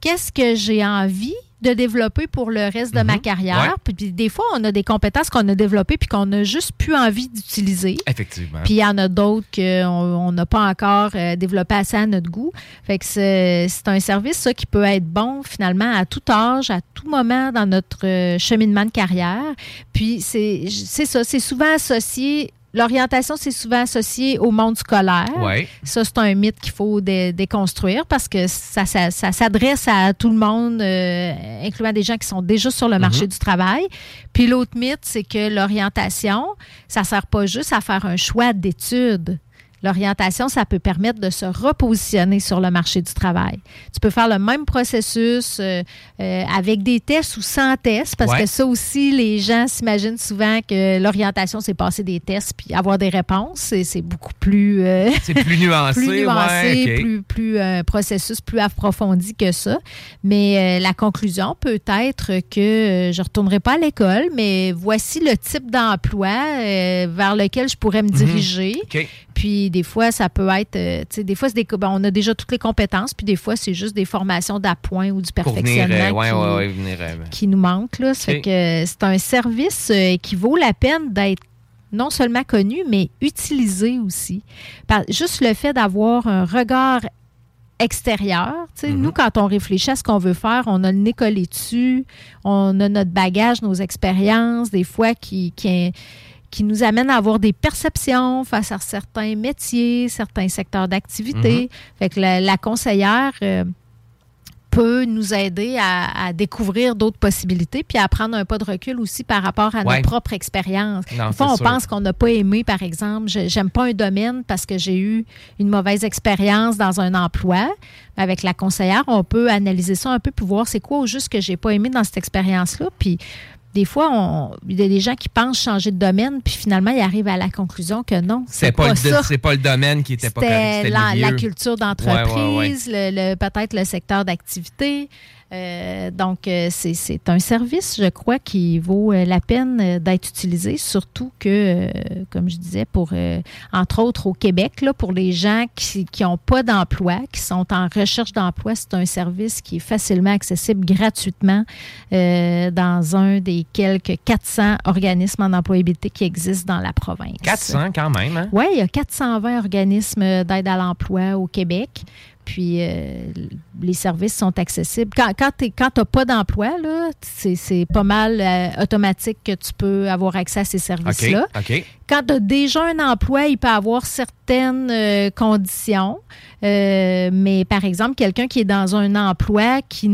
Qu'est-ce que j'ai envie de développer pour le reste de ma carrière. Ouais. Puis des fois, on a des compétences qu'on a développées puis qu'on n'a juste plus envie d'utiliser. Effectivement. Puis il y en a d'autres qu'on n'a pas encore développé assez à notre goût. Fait que c'est un service, ça, qui peut être bon, finalement, à tout âge, à tout moment dans notre cheminement de carrière. Puis c'est ça, c'est souvent associé L'orientation, c'est souvent associé au monde scolaire. Ouais. Ça, c'est un mythe qu'il faut déconstruire parce que ça s'adresse à tout le monde, incluant des gens qui sont déjà sur le marché du travail. Puis l'autre mythe, c'est que l'orientation, ça ne sert pas juste à faire un choix d'études. L'orientation, ça peut permettre de se repositionner sur le marché du travail. Tu peux faire le même processus avec des tests ou sans tests, parce que ça aussi, les gens s'imaginent souvent que l'orientation, c'est passer des tests puis avoir des réponses. Et c'est beaucoup plus... c'est plus nuancé. Plus nuancé, ouais, okay. plus processus, plus approfondi que ça. Mais la conclusion peut être que je ne retournerai pas à l'école, mais voici le type d'emploi vers lequel je pourrais me diriger. Okay. Puis des fois, ça peut être, tu sais, des fois, on a déjà toutes les compétences, puis des fois, c'est juste des formations d'appoint ou du perfectionnement qui nous manque. Là. Ça fait que c'est un service qui vaut la peine d'être non seulement connu, mais utilisé aussi. Juste le fait d'avoir un regard extérieur. Tu sais, nous, quand on réfléchit à ce qu'on veut faire, on a le nez collé dessus, on a notre bagage, nos expériences, des fois qui nous amène à avoir des perceptions face à certains métiers, certains secteurs d'activité. Fait que la conseillère peut nous aider à découvrir d'autres possibilités puis à prendre un pas de recul aussi par rapport à nos propres expériences. Des fois, on pense qu'on n'a pas aimé, par exemple. J'aime pas un domaine parce que j'ai eu une mauvaise expérience dans un emploi. Avec la conseillère, on peut analyser ça un peu puis voir c'est quoi au juste que j'ai pas aimé dans cette expérience-là. Puis des fois, il y a des gens qui pensent changer de domaine, puis finalement, ils arrivent à la conclusion que non, c'est pas ça. C'est pas le domaine qui était pas correct, c'était le milieu. La culture d'entreprise, peut-être le secteur d'activité. Donc, c'est un service, je crois, qui vaut la peine d'être utilisé, surtout que, comme je disais, pour entre autres au Québec, là, pour les gens qui n'ont pas d'emploi, qui sont en recherche d'emploi, c'est un service qui est facilement accessible gratuitement dans un des quelques 400 organismes en employabilité qui existent dans la province. 400 quand même, hein? Oui, il y a 420 organismes d'aide à l'emploi au Québec. Puis, les services sont accessibles. Quand tu n'as pas d'emploi, là, c'est pas mal automatique que tu peux avoir accès à ces services-là. Okay. Quand tu as déjà un emploi, il peut avoir certaines conditions. Mais, par exemple, quelqu'un qui est dans un emploi qui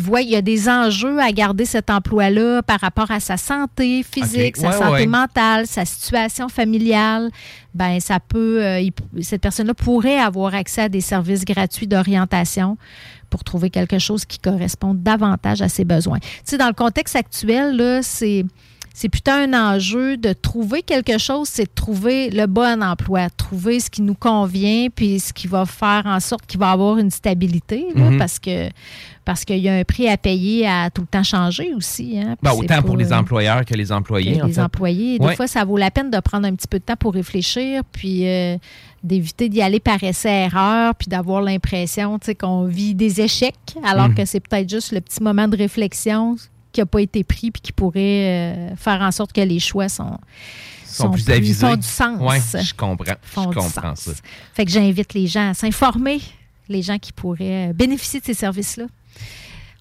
voit qu'il y a des enjeux à garder cet emploi-là par rapport à sa santé physique, sa santé mentale, sa situation familiale, ben ça peut cette personne-là pourrait avoir accès à des services gratuits d'orientation pour trouver quelque chose qui corresponde davantage à ses besoins. Tu sais, dans le contexte actuel, là, c'est plutôt un enjeu de trouver quelque chose, c'est de trouver le bon emploi, trouver ce qui nous convient puis ce qui va faire en sorte qu'il va avoir une stabilité, là, parce qu'il y a un prix à payer à tout le temps changer aussi. Hein? Ben, autant pour les employeurs que les employés. Des fois, ça vaut la peine de prendre un petit peu de temps pour réfléchir puis d'éviter d'y aller par essai-erreur puis d'avoir l'impression qu'on vit des échecs alors que c'est peut-être juste le petit moment de réflexion qui n'a pas été pris puis qui pourrait faire en sorte que les choix sont plus avisés. Font du sens. Oui, je comprends ça. Fait que j'invite les gens à s'informer, les gens qui pourraient bénéficier de ces services-là.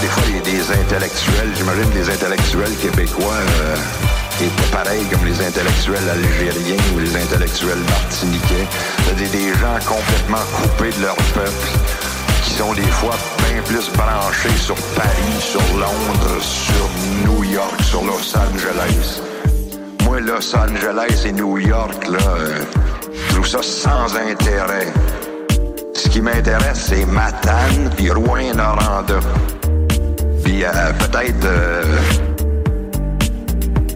Des fois, il y a des intellectuels, j'imagine que les intellectuels québécois étaient pareils comme les intellectuels algériens ou les intellectuels martiniquais. C'est-à-dire des gens complètement coupés de leur peuple, qui sont des fois bien plus branchés sur Paris, sur Londres, sur New York, sur Los Angeles. Moi, Los Angeles et New York, là, je trouve ça sans intérêt. Ce qui m'intéresse, c'est Matane, puis Rouyn-Noranda. Puis peut-être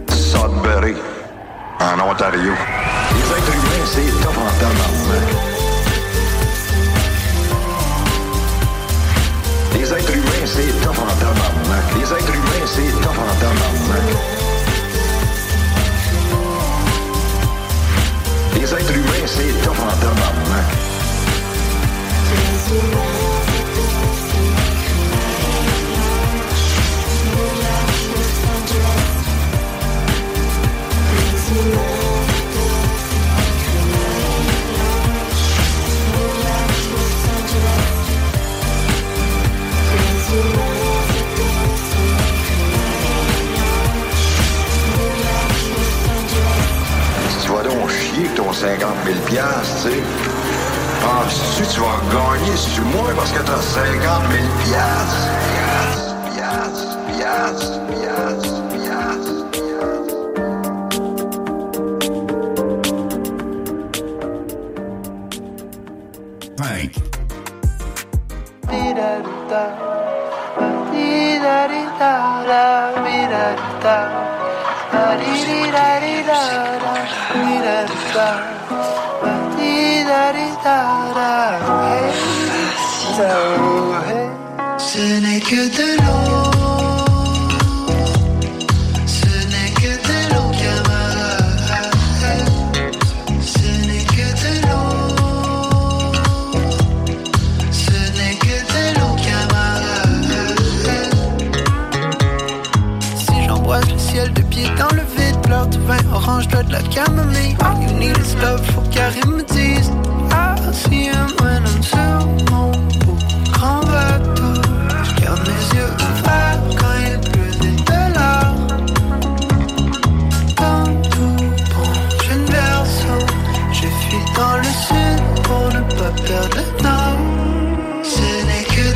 Sudbury, en Ontario. Les êtres humains, c'est top en tabarnak. Les êtres humains, c'est top en tabarnak. Les êtres humains, c'est top en tabarnak. Les êtres humains, c'est top en tabarnak. Tu vas donc chier que ton 50 000$, tu sais. Penses-tu que tu vas gagner sur moi parce que t'as 50 000$? Ce n'est que de l'eau. Orange, doigt de la camomille. All you need is love, faut qu'Arim me dise. I'll see him when I'm sur mon beau grand bateau. J'garde mes yeux ouverts quand il pleut des dollars. Comme tout bon jeune berceau, je fuis dans le sud pour ne pas perdre le nord. Ce n'est que de l'eau.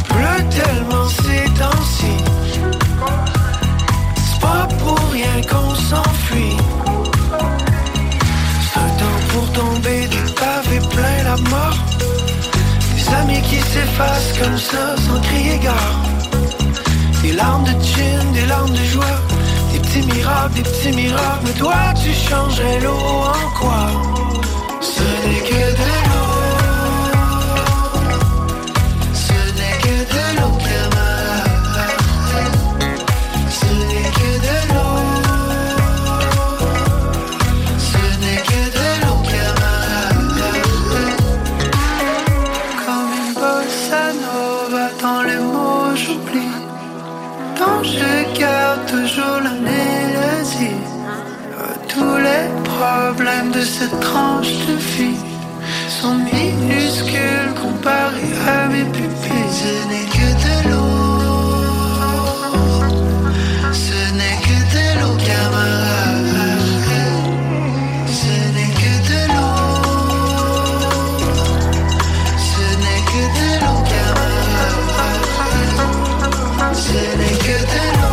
Ça pleut tellement ces temps-ci. C'est pas pour rien qu'on s'enfuit. C'est un temps pour tomber des pavés plein la mort. Des amis qui s'effacent comme ça sans crier gare. Des larmes de gin, des larmes de joie. Des petits miracles, des petits miracles. Mais toi tu changerais l'eau en quoi? Ce n'est que de l'eau. Problèmes de cette tranche de vie sont minuscules comparés à mes pupilles. Ce n'est que de l'eau, ce n'est que de l'eau, camarade. Ce n'est que de l'eau, ce n'est que de l'eau, camarade. Ce n'est que de l'eau.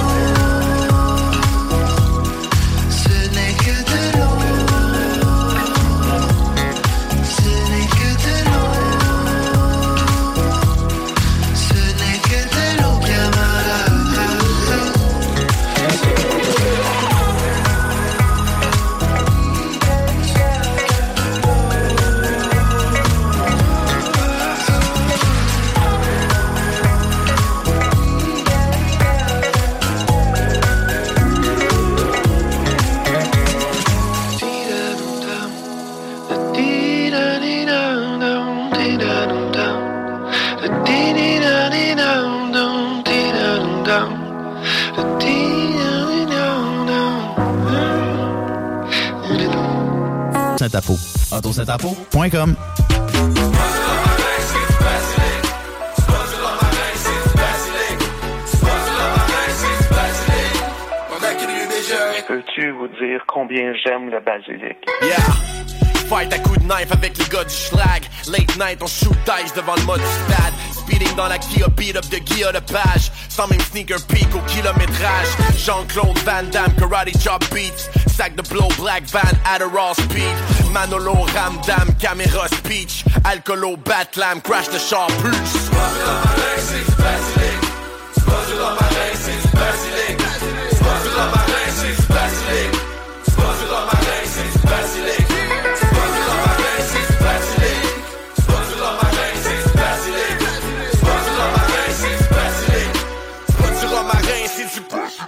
Autosaintapo.com. Peux-tu vous dire combien j'aime le basilic? Yeah! Fight à coups de knife avec les gars du schlag. Late night, on shoot dice devant le mode du stade. Speeding dans la Kia, beat up de Guilla de Page. Sans même sneaker peak au kilométrage. Jean-Claude Van Damme, karate chop beats. Sac de blow, black van, Adderall speed. Manolo, ramdam, caméra, speech. Alcoolo, batlam, crash the char plus. C'est pas du romarin, c'est du basilic. C'est pas du romarin, c'est du basilic. C'est pas du romarin, c'est du basilic. C'est pas du romarin, c'est du basilic. C'est pas du romarin, c'est du basilic. C'est pas du romarin, c'est du basilic. C'est pas du romarin, c'est du basilic. C'est pas du romarin, c'est du basilic.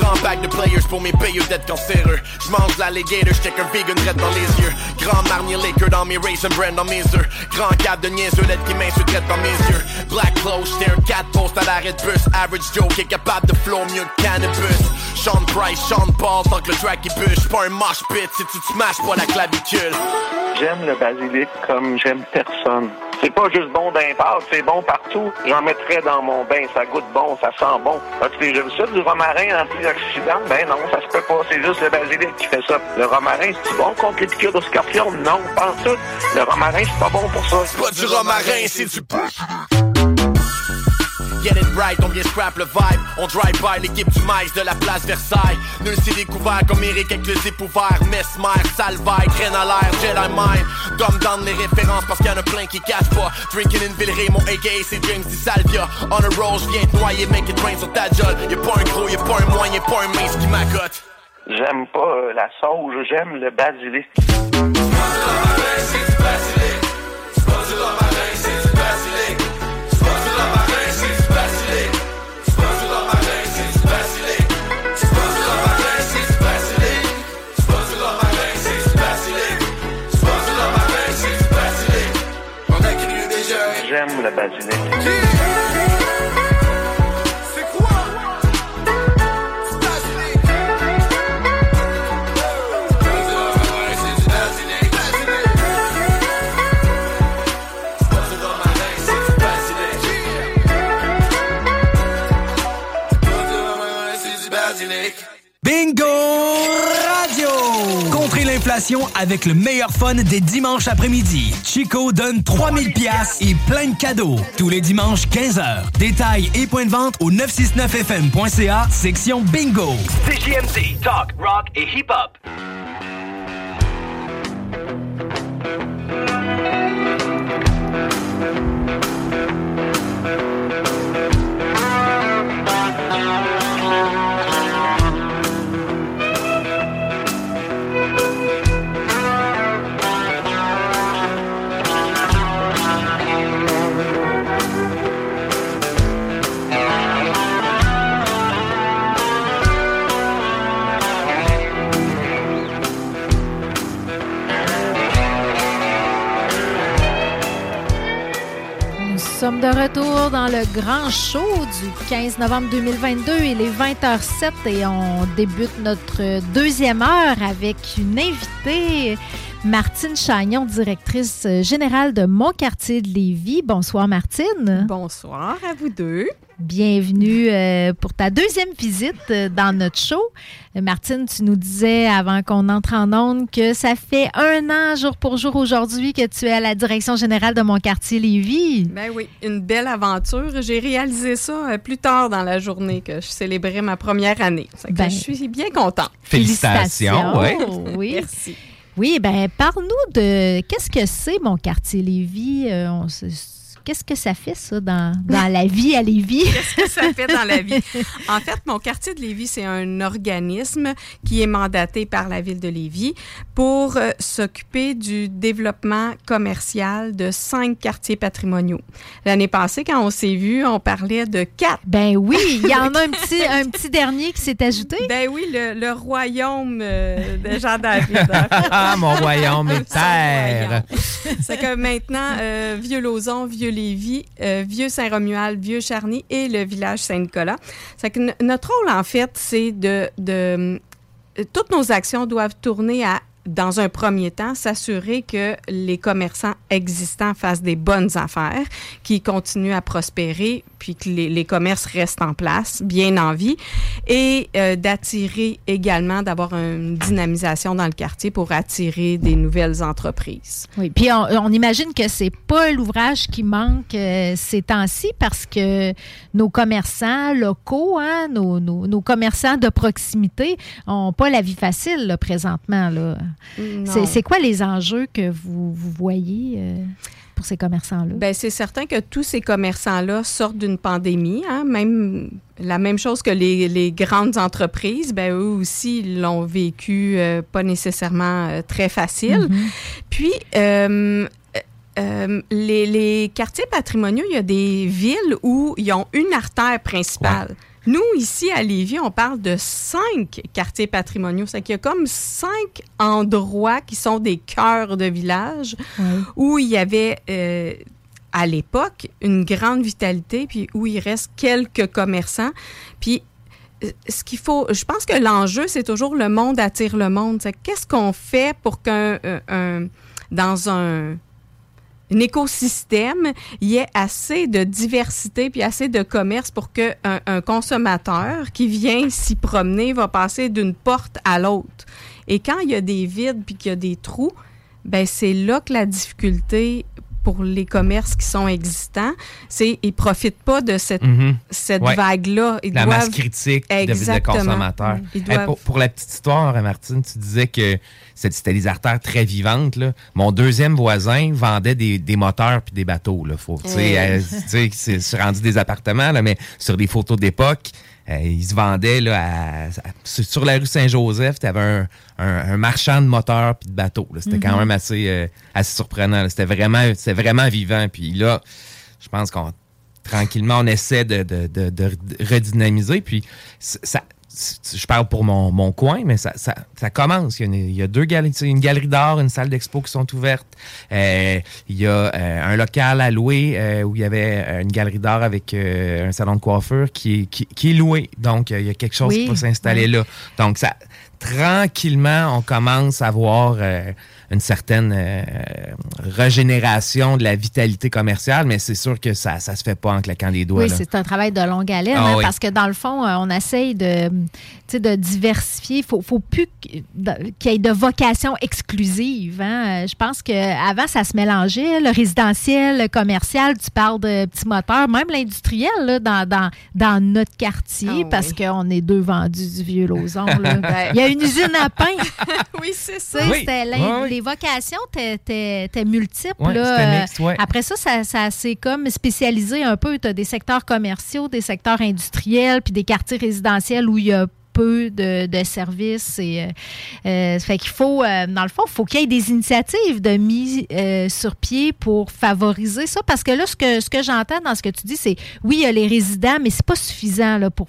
Grand pack de players pour mes payeux d'être cancéreux. J'mange l'alligator, j'tec un vegan red dans les yeux. Grand marnier liquor dans mes raisin brand dans mes œufs. Grand cap de niaiseux, l'aide qui m'insulte dans mes yeux. Black clothes, j't'ai un 4 post à l'arrêt de bus. Average Joe qui est capable de flow mieux que cannabis. Sean Price, Sean Paul, tant que le track il bûche. Pas un mosh pit si tu te smashes pas la clavicule. J'aime le basilic comme j'aime personne. C'est pas juste bon d'impasse, c'est bon partout. J'en mettrais dans mon bain, ça goûte bon, ça sent bon. As-tu déjà vu ça, du romarin antioxydant? Ben non, ça se peut pas, c'est juste le basilic qui fait ça. Le romarin, c'est bon contre les piqûres de scorpion? Non, pas en tout. Le romarin, c'est pas bon pour ça. C'est pas du romarin, c'est du basilic. Get it right, on vient scrap le vibe. On drive by l'équipe du maïs de la place Versailles. Nul s'est découvert comme Eric avec les épouvards. Mesmer, Salvaille, graine à l'air, Jedi Mind. Dumb down les références parce qu'il y en a plein qui cassent pas. Drinking in Villeray, mon AKA c'est James Di Salvia. On a roll, j'viens te noyer, make it rain sur ta jolle. Y'a pas un gros, y'a pas un moyen, y'a pas un mince qui m'accote. J'aime pas la sauge, j'aime le basilic. C'est pas du romarin, c'est du basilic. C'est pas du romarin, c'est du basilic. C'est pas du romarin, c'est du basilic. C'est pas du romarin, c'est du basilic. C'est pas du romarin, c'est du basilic. C'est pas du romarin, c'est du basilic. C'est pas du romarin, c'est du basilic. On a crié déjà. J'aime le basilic. C'est quoi? Du basilic. C'est pas du romarin, c'est du basilic. C'est pas du romarin, c'est du basilic. Bingo Radio! Contrez l'inflation avec le meilleur fun des dimanches après-midi. Chico donne 3 000 $ et plein de cadeaux. Tous les dimanches, 15h. Détails et points de vente au 969fm.ca, section bingo. CJMD, talk, rock et hip-hop. Nous sommes de retour dans le grand show du 15 novembre 2022. Il est 20h07 et on débute notre deuxième heure avec une invitée, Martine Chagnon, directrice générale de Mon Quartier de Lévis. Bonsoir Martine. Bonsoir à vous deux. Bienvenue pour ta deuxième visite dans notre show. Martine, tu nous disais avant qu'on entre en ondes que ça fait 1 an, jour pour jour aujourd'hui, que tu es à la direction générale de Mon Quartier Lévis. Ben oui, une belle aventure. J'ai réalisé ça plus tard dans la journée que je célébrais ma première année. Ben, je suis bien contente. Félicitations. Ouais. Oui. Merci. Oui, bien, parle-nous de qu'est-ce que c'est Mon Quartier Lévis. Qu'est-ce que ça fait, ça, dans la vie à Lévis? Qu'est-ce que ça fait dans la vie? En fait, Mon Quartier de Lévis, c'est un organisme qui est mandaté par la Ville de Lévis pour s'occuper du développement commercial de 5 quartiers patrimoniaux. L'année passée, quand on s'est vu, on parlait de 4. Ben oui, il y en a un petit dernier qui s'est ajouté. Ben oui, le royaume de Jean-David. Ah, mon royaume est terre! C'est que maintenant, Vieux-Lauzon, Vieux-Lévis, Vieux-Saint-Romuald, Vieux-Charny et le village Saint-Nicolas. C'est que notre rôle, en fait, c'est toutes nos actions doivent tourner à, dans un premier temps, s'assurer que les commerçants existants fassent des bonnes affaires, qu'ils continuent à prospérer, puis que les commerces restent en place, bien en vie, et d'attirer également, d'avoir une dynamisation dans le quartier pour attirer des nouvelles entreprises. Oui, puis on imagine que c'est pas l'ouvrage qui manque ces temps-ci parce que nos commerçants locaux, hein, nos commerçants de proximité n'ont pas la vie facile là, présentement, là. C'est quoi les enjeux que vous voyez pour ces commerçants-là? Bien, c'est certain que tous ces commerçants-là sortent d'une pandémie, hein, même... La même chose que les grandes entreprises, ben eux aussi l'ont vécu pas nécessairement très facile. Mm-hmm. Puis, les quartiers patrimoniaux, il y a des villes où ils ont une artère principale. Ouais. Nous, ici, à Lévis, on parle de 5 quartiers patrimoniaux. C'est qu'il y a comme 5 endroits qui sont des cœurs de village où il y avait... à l'époque, une grande vitalité, puis où il reste quelques commerçants. Puis, ce qu'il faut... Je pense que l'enjeu, c'est toujours le monde attire le monde. C'est, qu'est-ce qu'on fait pour qu'un écosystème, il y ait assez de diversité puis assez de commerce pour qu'un consommateur qui vient s'y promener va passer d'une porte à l'autre. Et quand il y a des vides puis qu'il y a des trous, bien, c'est là que la difficulté... pour les commerces qui sont existants, c'est qu'ils ne profitent pas de cette vague-là. La masse critique des consommateurs. Pour la petite histoire, Martine, tu disais que c'était des artères très vivantes. Là. Mon deuxième voisin vendait des moteurs puis des bateaux. Là. C'est rendu des appartements, là, mais sur des photos d'époque... il se vendait là, sur la rue Saint-Joseph, tu avais un marchand de moteurs et de bateaux. Là. C'était quand même assez surprenant. C'était vraiment vivant. Puis là, je pense qu'on tranquillement, on essaie de redynamiser. Puis ça, je parle pour mon coin, mais ça commence. Il y a 2 galeries. Une galerie d'art, une salle d'expo qui sont ouvertes. Il y a un local à louer où il y avait une galerie d'art avec un salon de coiffure qui est loué. Donc, il y a quelque chose qui peut s'installer là. Donc, ça... tranquillement, on commence à voir une certaine régénération de la vitalité commerciale, mais c'est sûr que ça ne se fait pas en claquant les doigts. Oui, là. C'est un travail de longue haleine, oui. Parce que dans le fond, on essaye de diversifier. Il ne faut plus qu'il y ait de vocation exclusive. Hein? Je pense qu'avant, ça se mélangeait. Le résidentiel, le commercial, tu parles de petits moteurs, même l'industriel là, dans notre quartier, parce qu'on est deux vendus du Vieux-Lauzon. Il y a une usine à pain. Oui, c'est ça. Oui. Les vocations étaient multiples. Ouais, là. Mixte, ouais. Après ça s'est comme spécialisé un peu. Tu as des secteurs commerciaux, des secteurs industriels, puis des quartiers résidentiels où il y a peu de services. Fait qu'il faut, dans le fond, il faut qu'il y ait des initiatives de mise sur pied pour favoriser ça. Parce que là, ce que j'entends dans ce que tu dis, c'est oui, il y a les résidents, mais c'est pas suffisant là, pour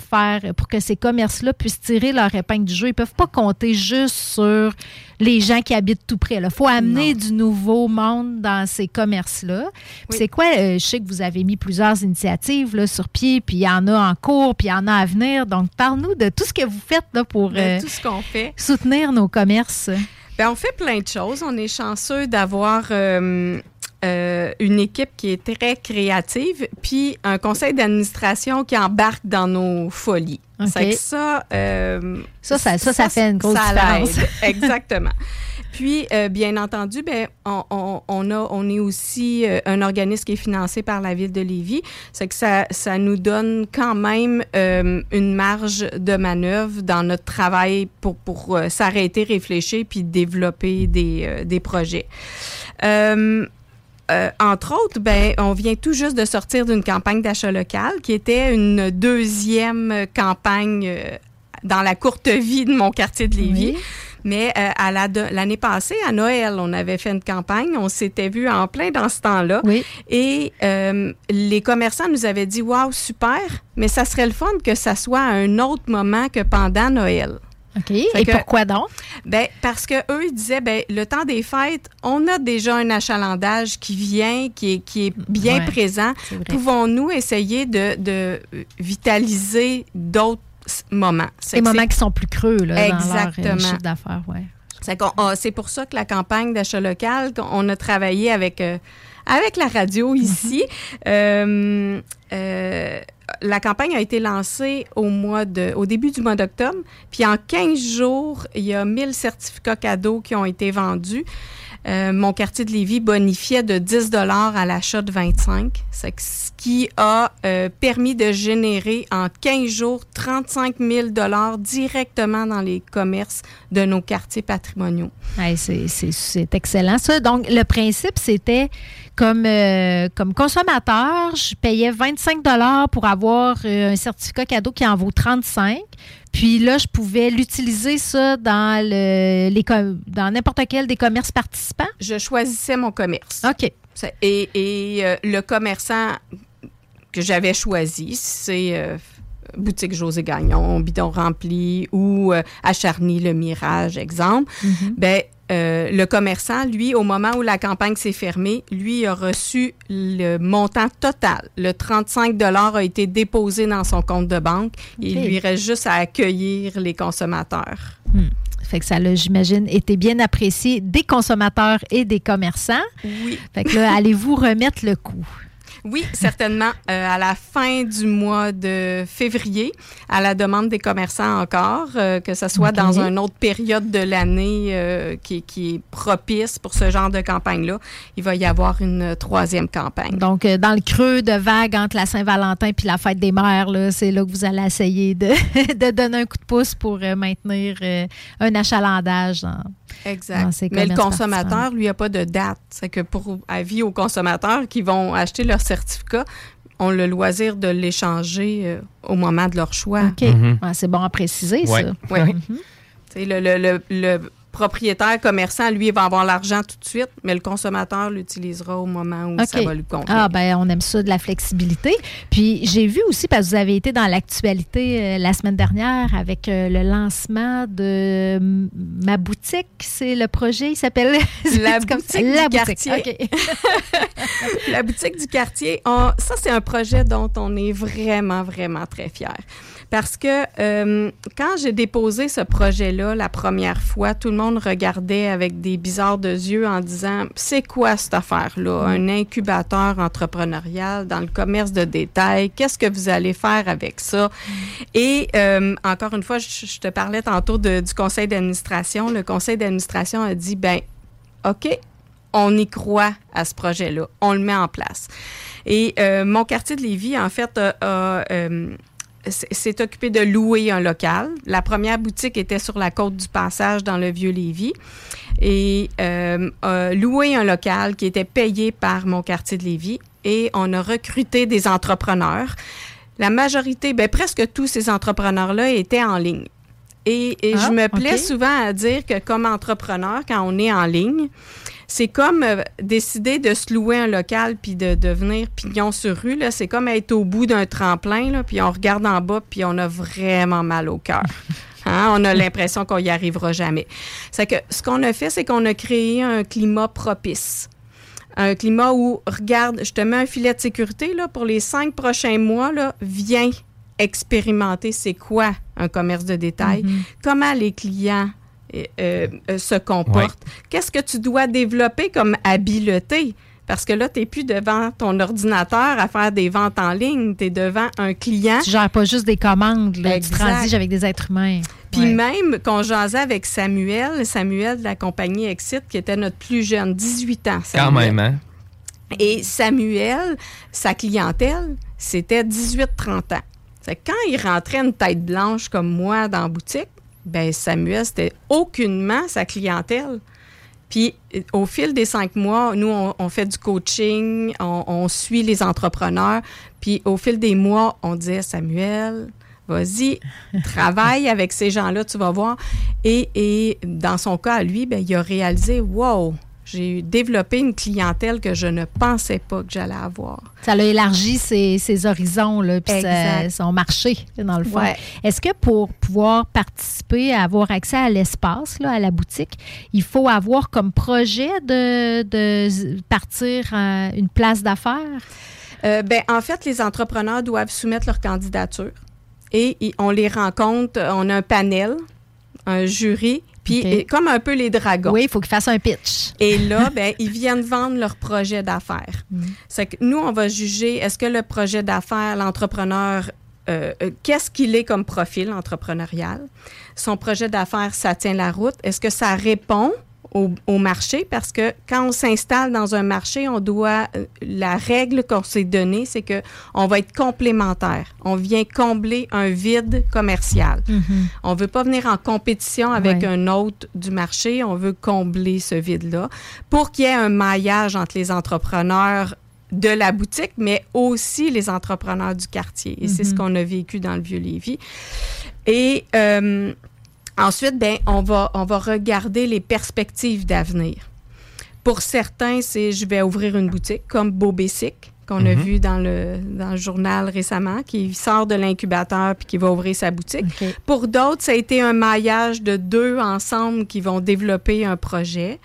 que ces commerces-là puissent tirer leur épingle du jeu. Ils peuvent pas compter juste sur les gens qui habitent tout près. Il faut amener du nouveau monde dans ces commerces-là. Oui. C'est quoi? Je sais que vous avez mis plusieurs initiatives là, sur pied, puis il y en a en cours, puis il y en a à venir. Donc, parle-nous de tout ce que vous faites là, pour tout ce qu'on fait. Soutenir nos commerces. Bien, on fait plein de choses. On est chanceux d'avoir une équipe qui est très créative, puis un conseil d'administration qui embarque dans nos folies. Okay. C'est que ça fait une grosse différence. Exactement. Puis, bien entendu, on est aussi un organisme qui est financé par la Ville de Lévis. C'est que ça nous donne quand même une marge de manœuvre dans notre travail pour s'arrêter, réfléchir puis développer des projets. Entre autres, on vient tout juste de sortir d'une campagne d'achat local qui était une deuxième campagne dans la courte vie de Mon Quartier de Lévis. Oui. Mais à l'année passée, à Noël, on avait fait une campagne. On s'était vu en plein dans ce temps-là. Oui. Et les commerçants nous avaient dit « Wow, super, mais ça serait le fun que ça soit à un autre moment que pendant Noël. » OK. Fait pourquoi donc? Bien, parce qu'eux, ils disaient, le temps des fêtes, on a déjà un achalandage qui vient, qui est bien présent. Pouvons-nous essayer de vitaliser d'autres moments? Des moments qui sont plus creux, là, exactement, dans leur chiffre d'affaires, oui. C'est pour ça que la campagne d'achat local, on a travaillé avec la radio ici. La campagne a été lancée au début du mois d'octobre. Puis en 15 jours, il y a 1000 certificats cadeaux qui ont été vendus. Mon Quartier de Lévis bonifiait de 10 $ à l'achat de 25. C'est ce qui a permis de générer en 15 jours 35 000 $ directement dans les commerces de nos quartiers patrimoniaux. Ouais, c'est excellent ça. Donc, le principe, c'était comme consommateur, je payais 25 $ pour avoir un certificat cadeau qui en vaut 35. Puis là, je pouvais l'utiliser, ça, dans dans n'importe quel des commerces participants? Je choisissais mon commerce. OK. Et le commerçant que j'avais choisi, c'est Boutique José Gagnon, Bidon Rempli ou à Charny, Le Mirage, exemple. Mm-hmm. Le commerçant, lui, au moment où la campagne s'est fermée, lui a reçu le montant total. Le 35 $ a été déposé dans son compte de banque. Okay. Il lui reste juste à accueillir les consommateurs. Fait que ça l'a, j'imagine, été bien apprécié des consommateurs et des commerçants. Oui. Fait que là, allez-vous remettre le coup? Oui, certainement. À la fin du mois de février, à la demande des commerçants encore, que ce soit dans une autre période de l'année qui est propice pour ce genre de campagne-là, il va y avoir une troisième campagne. Donc, dans le creux de vague entre la Saint-Valentin puis la Fête des Mères, là, c'est là que vous allez essayer de donner un coup de pouce pour maintenir un achalandage dans... Exact. Mais le consommateur, lui, n'a pas de date. C'est que pour avis aux consommateurs qui vont acheter leur certificat, ont le loisir de l'échanger au moment de leur choix. OK. Mm-hmm. Ouais, c'est bon à préciser, ça. Oui. Mm-hmm. Le propriétaire, commerçant, lui, il va avoir l'argent tout de suite, mais le consommateur l'utilisera au moment où ça va lui convenir. Ah, bien, on aime ça, de la flexibilité. Puis, j'ai vu aussi, parce que vous avez été dans l'actualité la semaine dernière avec le lancement de ma boutique. C'est le projet, il s'appelle... La boutique du quartier. Okay. La boutique du quartier. Ça, c'est un projet dont on est vraiment, vraiment très fiers. Parce que quand j'ai déposé ce projet-là la première fois, tout le monde regardait avec des bizarres de yeux en disant « C'est quoi cette affaire-là? Un incubateur entrepreneurial dans le commerce de détail. Qu'est-ce que vous allez faire avec ça? » Et encore une fois, je te parlais tantôt du conseil d'administration. Le conseil d'administration a dit « Bien, OK, on y croit à ce projet-là. On le met en place. » Et Mon Quartier de Lévis, en fait, s'est occupé de louer un local. La première boutique était sur la Côte-du-Passage, dans le Vieux-Lévis. Et loué un local qui était payé par Mon Quartier de Lévis. Et on a recruté des entrepreneurs. La majorité, bien, presque tous ces entrepreneurs-là étaient en ligne. Et je me plais souvent à dire que comme entrepreneur, quand on est en ligne, c'est comme décider de se louer un local puis de devenir pignon sur rue. Là, c'est comme être au bout d'un tremplin, là, puis on regarde en bas puis on a vraiment mal au cœur. Hein? On a l'impression qu'on n'y arrivera jamais. C'est que ce qu'on a fait, c'est qu'on a créé un climat propice. Un climat où, regarde, je te mets un filet de sécurité là, pour les 5 prochains mois, là, viens expérimenter c'est quoi un commerce de détail, comment les clients... se comporte. Ouais. Qu'est-ce que tu dois développer comme habileté? Parce que là, tu n'es plus devant ton ordinateur à faire des ventes en ligne. Tu es devant un client. Tu ne gères pas juste des commandes. Là, tu transiges avec des êtres humains. Puis même, qu'on jasait avec Samuel de la compagnie Exit, qui était notre plus jeune, 18 ans. Samuel. Quand même, hein? Et Samuel, sa clientèle, c'était 18-30 ans. C'est quand il rentrait une tête blanche comme moi dans la boutique, ben Samuel, c'était aucunement sa clientèle. Puis, au fil des 5 mois, nous, on fait du coaching, on suit les entrepreneurs. Puis, au fil des mois, on disait, Samuel, vas-y, travaille avec ces gens-là, tu vas voir. Et dans son cas, à lui, ben, il a réalisé, wow, j'ai développé une clientèle que je ne pensais pas que j'allais avoir. Ça l'a élargi ses horizons, là, puis son marché, dans le fond. Ouais. Est-ce que pour pouvoir participer, à avoir accès à l'espace, là, à la boutique, il faut avoir comme projet de partir à une place d'affaires? Bien, en fait, les entrepreneurs doivent soumettre leur candidature et on les rencontre. On a un panel, un jury. Puis, comme un peu les dragons. Oui, il faut qu'ils fassent un pitch. Et là, ben, ils viennent vendre leur projet d'affaires. C'est que nous, on va juger, est-ce que le projet d'affaires, l'entrepreneur, qu'est-ce qu'il est comme profil entrepreneurial? Son projet d'affaires, ça tient la route? Est-ce que ça répond au marché? Parce que quand on s'installe dans un marché, on doit... La règle qu'on s'est donnée, c'est qu'on va être complémentaire. On vient combler un vide commercial. On ne veut pas venir en compétition avec un autre du marché. On veut combler ce vide-là pour qu'il y ait un maillage entre les entrepreneurs de la boutique, mais aussi les entrepreneurs du quartier. Et c'est ce qu'on a vécu dans le Vieux-Lévis. Et... ensuite, ben, on va regarder les perspectives d'avenir. Pour certains, c'est je vais ouvrir une boutique, comme Beau Bessic, qu'on a vu dans le journal récemment, qui sort de l'incubateur puis qui va ouvrir sa boutique. Pour d'autres, ça a été un maillage de 2 ensemble qui vont développer un projet.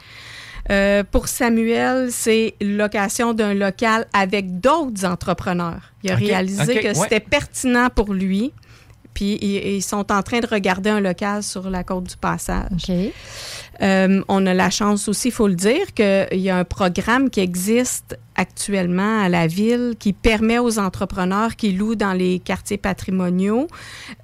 Pour Samuel, c'est location d'un local avec d'autres entrepreneurs. Il a réalisé que c'était pertinent pour lui. Puis, ils sont en train de regarder un local sur la Côte-du-Passage. On a la chance aussi, il faut le dire, qu'il y a un programme qui existe actuellement à la Ville qui permet aux entrepreneurs qui louent dans les quartiers patrimoniaux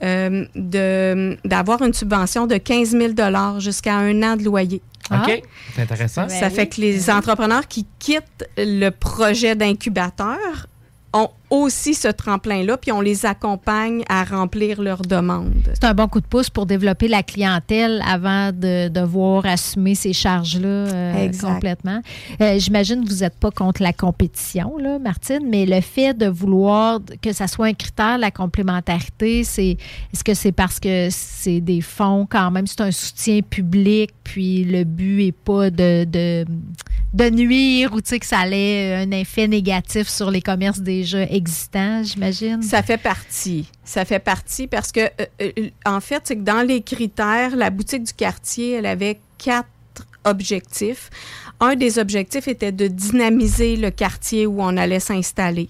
d'avoir une subvention de 15 000 $ jusqu'à 1 an de loyer. OK, c'est intéressant. Ça fait que les entrepreneurs qui quittent le projet d'incubateur ont aussi ce tremplin-là, puis on les accompagne à remplir leurs demandes. C'est un bon coup de pouce pour développer la clientèle avant de devoir assumer ces charges-là complètement. J'imagine que vous n'êtes pas contre la compétition, là, Martine, mais le fait de vouloir que ça soit un critère, la complémentarité, c'est, est-ce que c'est parce que c'est des fonds quand même, c'est un soutien public, puis le but n'est pas de nuire ou tu sais que ça allait un effet négatif sur les commerces déjà existants, j'imagine? Ça fait partie parce que, en fait, c'est que dans les critères, la boutique du quartier, elle avait 4 objectifs. Un des objectifs était de dynamiser le quartier où on allait s'installer.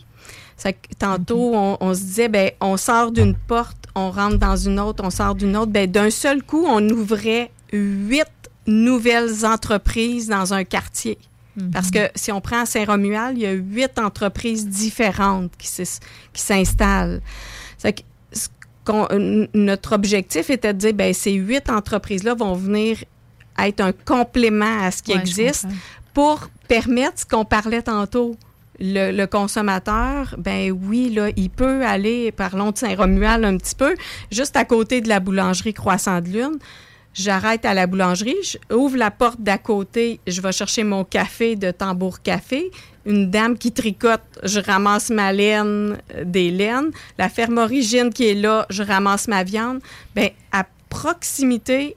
Ça, tantôt, on se disait, bien, on sort d'une porte, on rentre dans une autre, on sort d'une autre. Bien, d'un seul coup, on ouvrait 8 nouvelles entreprises dans un quartier. Mm-hmm. Parce que si on prend Saint-Romuald, il y a 8 entreprises différentes qui s'installent. C'est que notre objectif était de dire, bien, ces 8 entreprises-là vont venir être un complément à ce qui existe pour permettre ce qu'on parlait tantôt. Le consommateur, ben oui, là, il peut aller, parlons de Saint-Romuald un petit peu, juste à côté de la boulangerie Croissant-de-Lune. J'arrête à la boulangerie, j'ouvre la porte d'à côté, je vais chercher mon café de Tambour Café. Une dame qui tricote, je ramasse ma laine, des laines. La ferme Origine qui est là, je ramasse ma viande. Bien, à proximité,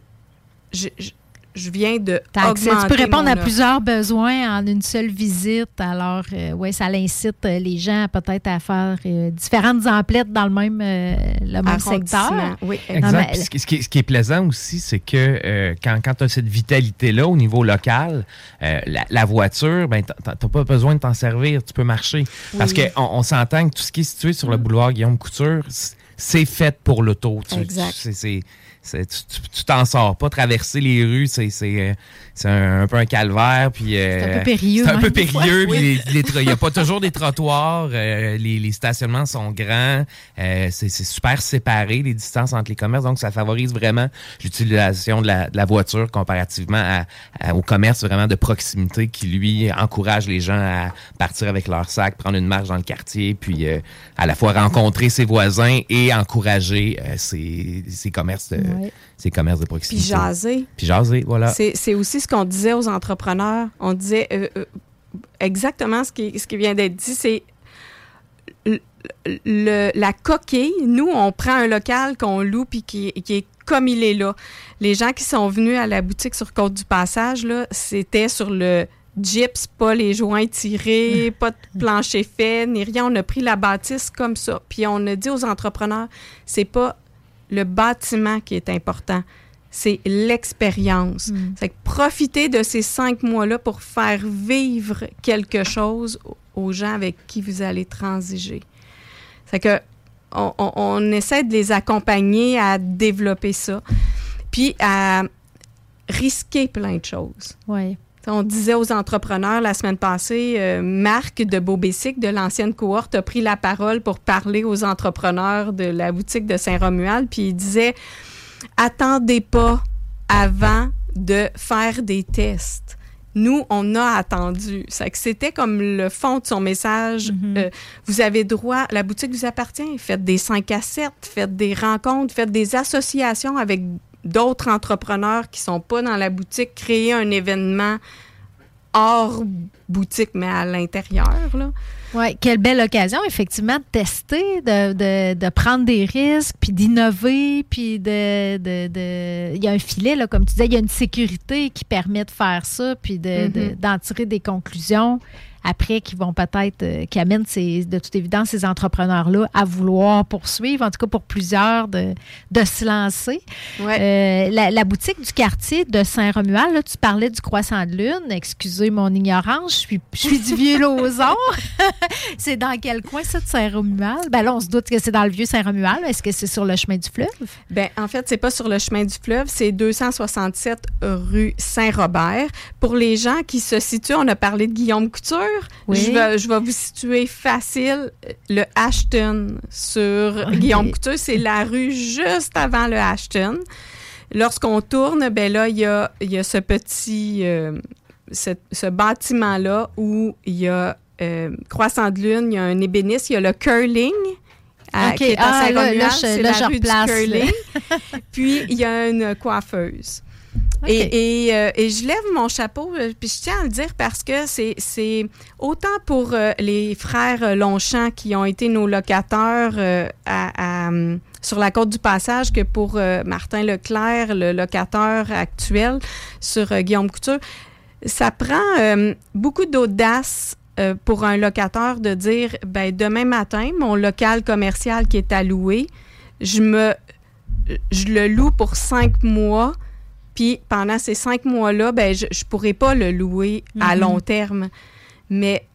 je viens de augmenter mon offre. Tu peux répondre à plusieurs besoins en une seule visite. Alors, oui, ça l'incite les gens peut-être à faire différentes emplettes dans le même secteur. Oui, exact. Mais... Ce qui est plaisant aussi, c'est que quand tu as cette vitalité-là au niveau local, la voiture, ben, tu n'as pas besoin de t'en servir. Tu peux marcher. Oui. Parce qu'on s'entend que tout ce qui est situé sur le boulevard Guillaume-Couture, c'est fait pour l'auto. Exact. Tu t'en sors pas. Traverser les rues, c'est un peu un calvaire. Puis, c'est un peu périlleux. C'est un peu périlleux. Il n'y a pas toujours des trottoirs. Les stationnements sont grands. C'est super séparé, les distances entre les commerces. Donc, ça favorise vraiment l'utilisation de la voiture comparativement au commerce vraiment de proximité qui, lui, encourage les gens à partir avec leur sac, prendre une marche dans le quartier, puis à la fois rencontrer ses voisins et encourager ses commerces ces commerces de proximité. Puis jaser. Voilà. C'est aussi ce qu'on disait aux entrepreneurs. On disait exactement ce qui vient d'être dit, c'est la coquille. Nous, on prend un local qu'on loue puis qui est comme il est là. Les gens qui sont venus à la boutique sur Côte-du-Passage, là, c'était sur le gyps, pas les joints tirés, pas de plancher fait, ni rien. On a pris la bâtisse comme ça. Puis on a dit aux entrepreneurs, c'est pas le bâtiment qui est important, c'est l'expérience. C'est que profiter de ces 5 mois-là pour faire vivre quelque chose aux gens avec qui vous allez transiger. C'est que on essaie de les accompagner à développer ça, puis à risquer plein de choses. Oui. On disait aux entrepreneurs la semaine passée, Marc de Beaubessic, de l'ancienne cohorte, a pris la parole pour parler aux entrepreneurs de la boutique de Saint-Romuald. Puis il disait, attendez pas avant de faire des tests. Nous, on a attendu. Ça, que c'était comme le fond de son message. Mm-hmm. Vous avez droit, la boutique vous appartient. Faites des 5 à 7, faites des rencontres, faites des associations avec d'autres entrepreneurs qui ne sont pas dans la boutique, créer un événement hors boutique, mais à l'intérieur, là. Oui, quelle belle occasion, effectivement, de tester, de prendre des risques, puis d'innover, puis Il y a un filet, là, comme tu disais, il y a une sécurité qui permet de faire ça, puis d'en tirer des conclusions après qui vont peut-être, qui amènent de toute évidence ces entrepreneurs-là à vouloir poursuivre, en tout cas pour plusieurs, de se lancer. Ouais. La boutique du quartier de Saint-Romuald, là, tu parlais du Croissant-de-Lune, excusez mon ignorance, je suis du Vieux-Lauzon. C'est dans quel coin ça de Saint-Romuald? Ben là, on se doute que c'est dans le vieux Saint-Romuald. Est-ce que c'est sur le chemin du fleuve? Ben en fait, c'est pas sur le chemin du fleuve, c'est 267 rue Saint-Robert. Pour les gens qui se situent, on a parlé de Guillaume Couture. Oui. Je vais vous situer facile le Ashton sur Guillaume Couture. C'est la rue juste avant le Ashton. Lorsqu'on tourne, ben là, il y a ce petit... ce bâtiment-là où il y a Croissant-de-Lune, il y a un ébéniste, il y a le curling. Qui est à Saint-Romuald, c'est la rue du curling. Puis, il y a une coiffeuse. Okay. Et je lève mon chapeau, puis je tiens à le dire parce que c'est autant pour les frères Longchamp qui ont été nos locataires sur la Côte-du-Passage que pour Martin Leclerc, le locataire actuel sur Guillaume Couture. Ça prend beaucoup d'audace pour un locataire de dire « ben demain matin, mon local commercial qui est à louer, je le loue pour 5 mois, puis pendant ces 5 mois-là, ben je pourrais pas le louer à long terme. » Mais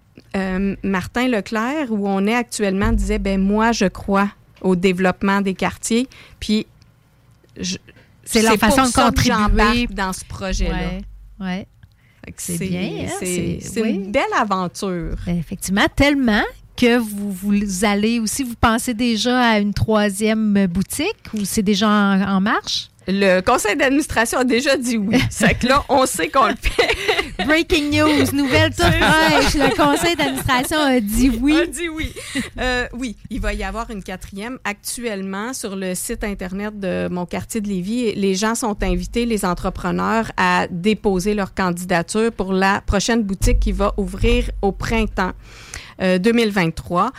Martin Leclerc, où on est actuellement, disait « ben moi, je crois au développement des quartiers, puis c'est la façon de contribuer dans ce projet-là. Ouais. » Oui. C'est bien, hein? C'est oui. Une belle aventure. Ben effectivement, tellement que vous allez aussi, vous pensez déjà à une 3e boutique ou c'est déjà en marche? Le conseil d'administration a déjà dit oui. C'est que là, on sait qu'on le fait. Breaking news, nouvelle toute fraîche. Le conseil d'administration a dit oui. A dit oui. Oui, il va y avoir une 4e. Actuellement, sur le site Internet de Mon Quartier de Lévis, les gens sont invités, les entrepreneurs, à déposer leur candidature pour la prochaine boutique qui va ouvrir au printemps 2023.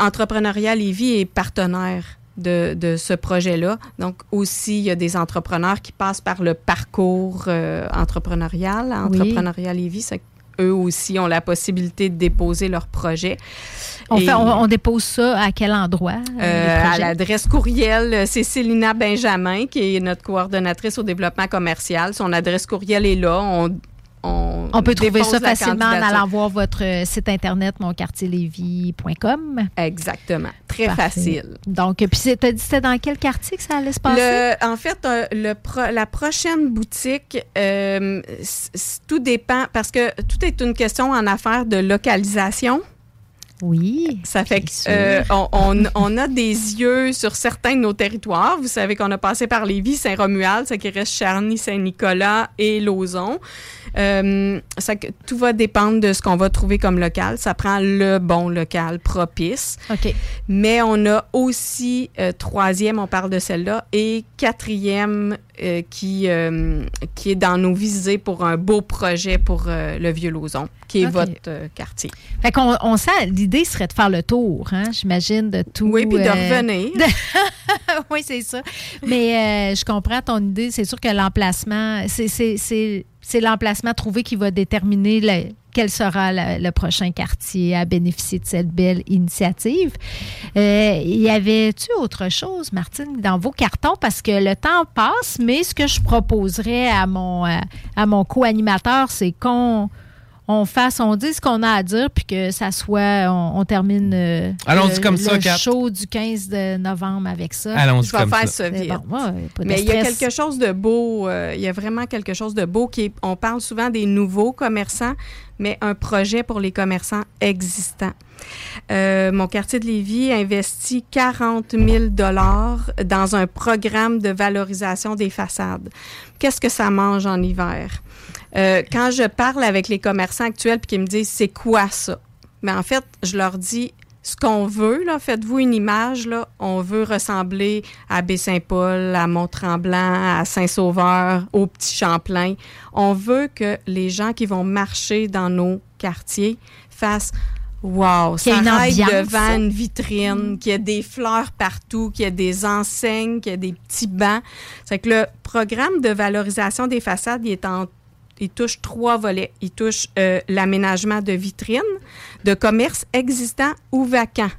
Entrepreneuriat Lévis est partenaire de ce projet-là. Donc, aussi, il y a des entrepreneurs qui passent par le parcours entrepreneurial, Entrepreneuriat Lévis. C'est, eux aussi ont la possibilité de déposer leur projet. On dépose ça à quel endroit? À l'adresse courriel, c'est Célina Benjamin, qui est notre coordonnatrice au développement commercial. Son adresse courriel est là. On peut trouver ça facilement en allant voir votre site internet monquartierlevis.com. Exactement. Très facile. Donc, puis c'était dans quel quartier que ça allait se passer? La prochaine boutique, tout dépend, parce que tout est une question en affaires de localisation. Oui. Ça fait qu'on a des yeux sur certains de nos territoires. Vous savez qu'on a passé par Lévis, Saint-Romuald, ça qui reste Charny, Saint-Nicolas et Lauzon. Tout va dépendre de ce qu'on va trouver comme local. Ça prend le bon local propice. OK. Mais on a aussi 3e, on parle de celle-là, et 4e qui est dans nos visées pour un beau projet pour le Vieux-Lauzon, qui est votre quartier. Fait qu'on sent, l'idée serait de faire le tour, hein, j'imagine, de tout. Oui, puis de revenir. Oui, c'est ça. Mais je comprends ton idée. C'est sûr que l'emplacement, c'est l'emplacement trouvé qui va déterminer quel sera le prochain quartier à bénéficier de cette belle initiative. Y avait-tu autre chose, Martine, dans vos cartons? Parce que le temps passe, mais ce que je proposerais à mon co-animateur, c'est qu'on dise ce qu'on a à dire, puis que ça soit, on termine le show du 15 de novembre avec ça. Allons-y comme ça. Mais il y a quelque chose de beau, il y a vraiment quelque chose de beau qui est, on parle souvent des nouveaux commerçants, mais un projet pour les commerçants existants. Mon quartier de Lévis investit 40 000 $ dans un programme de valorisation des façades. Qu'est-ce que ça mange en hiver? Quand je parle avec les commerçants actuels puis qu'ils me disent « c'est quoi ça? » Mais en fait, je leur dis « ce qu'on veut, là, faites-vous une image, là, on veut ressembler à Baie-Saint-Paul, à Mont-Tremblant, à Saint-Sauveur, au Petit-Champlain. On veut que les gens qui vont marcher dans nos quartiers fassent « wow, ça rêve devant une vitrine, qu'il y a des fleurs partout, qu'il y a des enseignes, qu'il y a des petits bancs. » C'est que le programme de valorisation des façades, il touche 3 volets. Il touche l'aménagement de vitrines, de commerces existants ou vacants.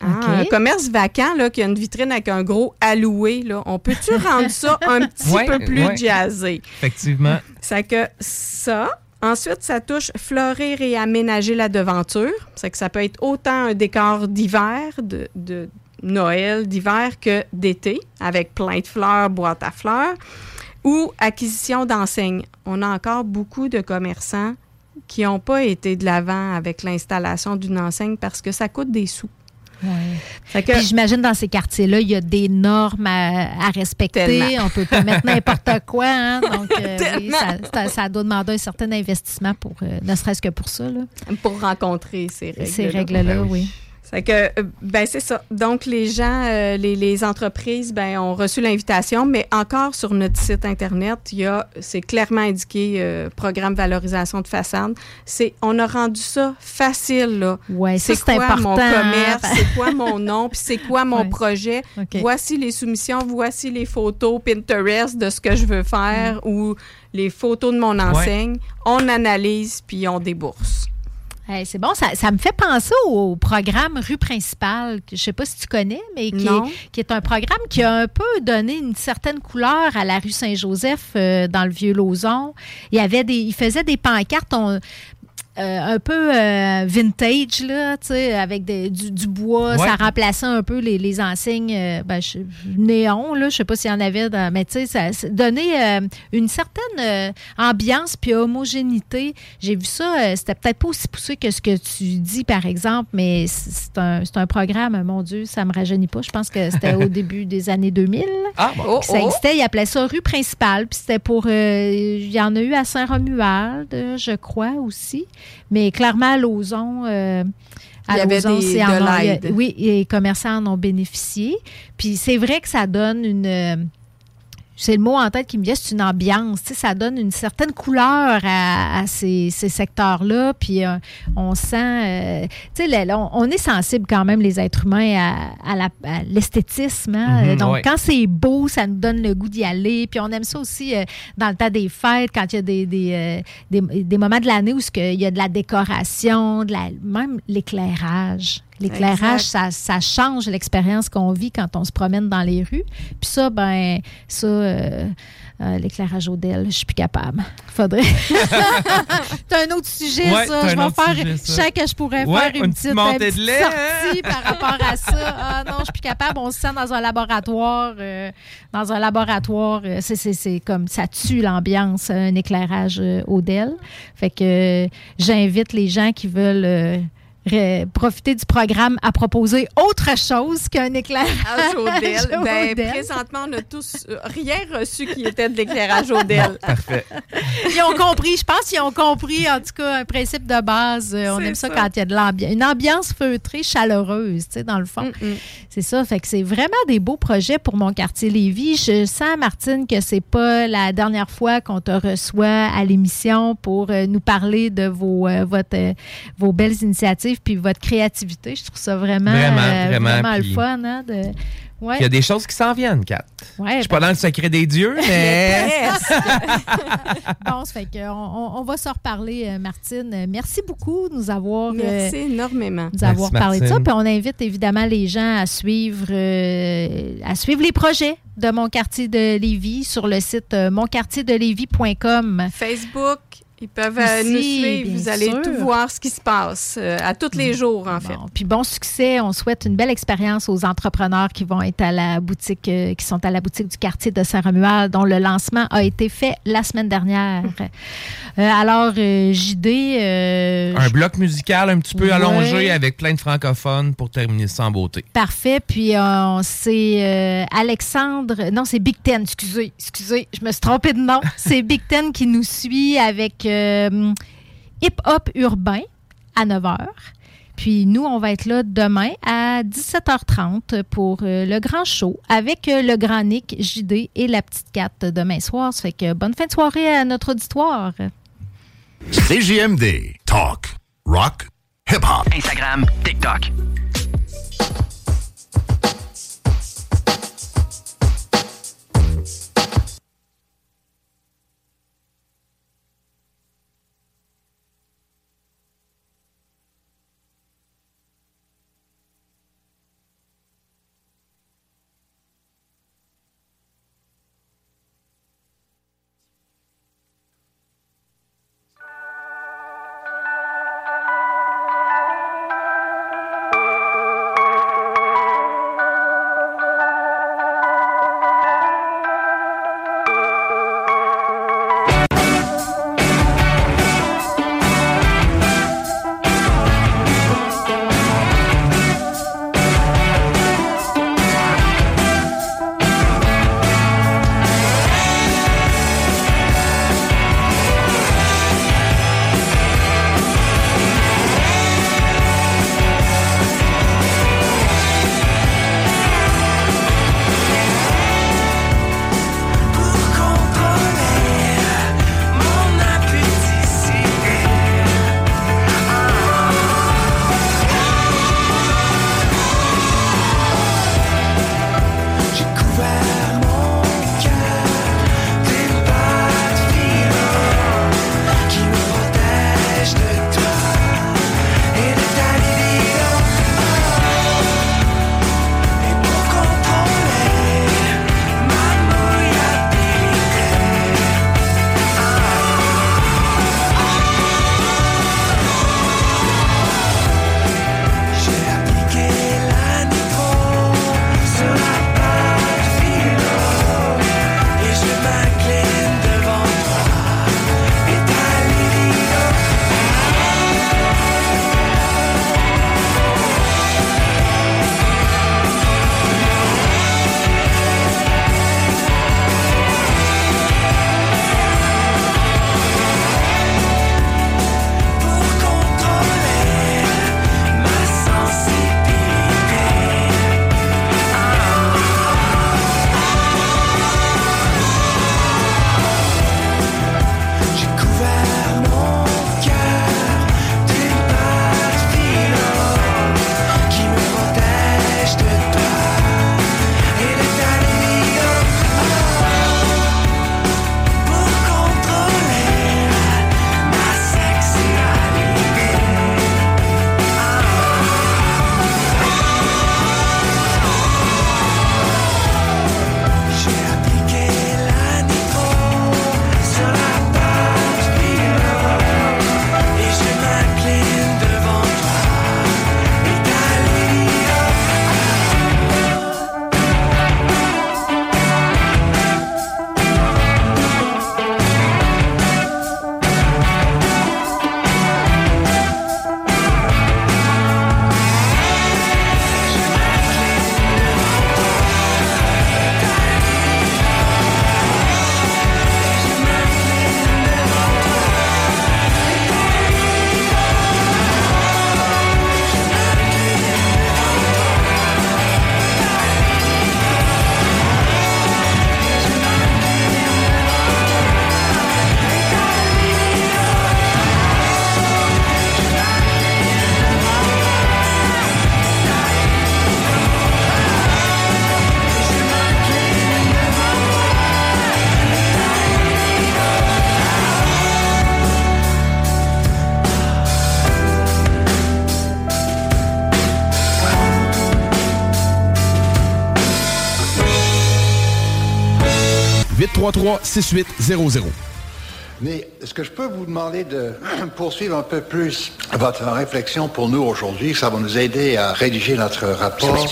Ah, okay. Un commerce vacant, là, qui a une vitrine avec un gros alloué, là, on peut-tu rendre ça un petit peu plus jazzé? Effectivement. C'est que ça... Ensuite, ça touche fleurir et aménager la devanture. C'est que ça peut être autant un décor d'hiver, de Noël, d'hiver, que d'été, avec plein de fleurs, boîte à fleurs. Ou acquisition d'enseignes. On a encore beaucoup de commerçants qui n'ont pas été de l'avant avec l'installation d'une enseigne parce que ça coûte des sous. Ouais. Que... Puis j'imagine dans ces quartiers-là, il y a des normes à respecter. Tellement. On peut pas mettre n'importe quoi. Hein? Donc, oui, ça doit demander un certain investissement, pour, ne serait-ce que pour ça. Là. Pour rencontrer ces règles-là. Ces règles-là, oui. C'est que, ben c'est ça. Donc, les gens, les entreprises, ben ont reçu l'invitation, mais encore sur notre site Internet, il y a, c'est clairement indiqué, programme valorisation de façade. C'est, on a rendu ça facile, là. Oui, c'est quoi important. Mon commerce, c'est quoi mon nom, puis c'est quoi mon projet. Okay. Voici les soumissions, voici les photos Pinterest de ce que je veux faire ou les photos de mon enseigne. On analyse, puis on débourse. Hey, c'est bon, ça me fait penser au programme Rue Principale, que je ne sais pas si tu connais, mais qui est un programme qui a un peu donné une certaine couleur à la rue Saint-Joseph dans le Vieux-Lauzon. Il faisait des pancartes un peu vintage, là, tu sais, avec du bois. Ouais. Ça remplaçait un peu les enseignes néon, là, je ne sais pas s'il y en avait, mais tu sais, ça donnait une certaine ambiance puis homogénéité. J'ai vu ça, c'était peut-être pas aussi poussé que ce que tu dis, par exemple, mais c'est un programme, mon Dieu, ça ne me rajeunit pas. Je pense que c'était au début des années 2000. Ah, bon. Ça existait, ils appelaient ça Rue Principale, puis c'était pour... il y en a eu à Saint-Romuald, je crois, aussi. Mais clairement, à Lauzon, oui, les commerçants en ont bénéficié. Puis c'est vrai que ça donne c'est le mot en tête qui me vient, c'est une ambiance. Tu sais, ça donne une certaine couleur à ces secteurs-là. Puis on sent... tu sais, on est sensible quand même, les êtres humains, à l'esthétisme. Hein? Mm-hmm, donc, quand c'est beau, ça nous donne le goût d'y aller. Puis on aime ça aussi dans le temps des fêtes, quand il y a des moments de l'année où il y a de la décoration, même l'éclairage. L'éclairage, ça change l'expérience qu'on vit quand on se promène dans les rues. Puis ça, l'éclairage au DEL, je suis plus capable. Faudrait. C'est un autre sujet, ça. Je vais faire, je sais que je pourrais faire une petite sortie par rapport à ça. Ah non, je suis plus capable. On se sent dans un laboratoire. C'est comme ça tue l'ambiance, un éclairage au DEL. Fait que j'invite les gens qui veulent... profiter du programme à proposer autre chose qu'un éclairage au DEL. Présentement, on n'a tous rien reçu qui était de l'éclairage au DEL. Parfait. Ils ont compris. Je pense qu'ils ont compris, en tout cas, un principe de base. On aime ça quand il y a de l'ambiance. Une ambiance feutrée, chaleureuse, tu sais, dans le fond. Mm-hmm. C'est ça. Fait que c'est vraiment des beaux projets pour Mon Quartier Lévis. Je sens, Martine, que c'est pas la dernière fois qu'on te reçoit à l'émission pour nous parler de vos belles initiatives puis votre créativité. Je trouve ça vraiment le fun. Hein, Il y a des choses qui s'en viennent, Kat. Ouais, je ne suis pas dans le secret des dieux, mais... Bon, ça fait qu'on va se reparler, Martine. Merci beaucoup de nous avoir... Merci énormément. Nous avoir parlé de ça. Puis on invite évidemment les gens à suivre les projets de Mon Quartier de Lévis sur le site monquartierdelévis.com. Facebook. Ils peuvent nous suivre. Vous allez tout voir ce qui se passe à tous les jours, en fait. Puis bon succès. On souhaite une belle expérience aux entrepreneurs qui sont à la boutique du quartier de Saint-Romuald, dont le lancement a été fait la semaine dernière. Alors, JD... un bloc musical un petit peu allongé avec plein de francophones pour terminer ça en beauté. Parfait. Puis c'est Alexandre... Non, c'est Big Ten. Excusez. Je me suis trompée de nom. C'est Big Ten qui nous suit avec... hip-hop urbain à 9h. Puis nous, on va être là demain à 17h30 pour le grand show avec le grand Nick, JD et la petite Kat demain soir. Ça fait que bonne fin de soirée à notre auditoire. CJMD. Talk. Rock. Hip-hop. Instagram. TikTok. 533-6800. Mais est-ce que je peux vous demander de poursuivre un peu plus votre réflexion pour nous aujourd'hui? Ça va nous aider à rédiger notre rapport. Hey,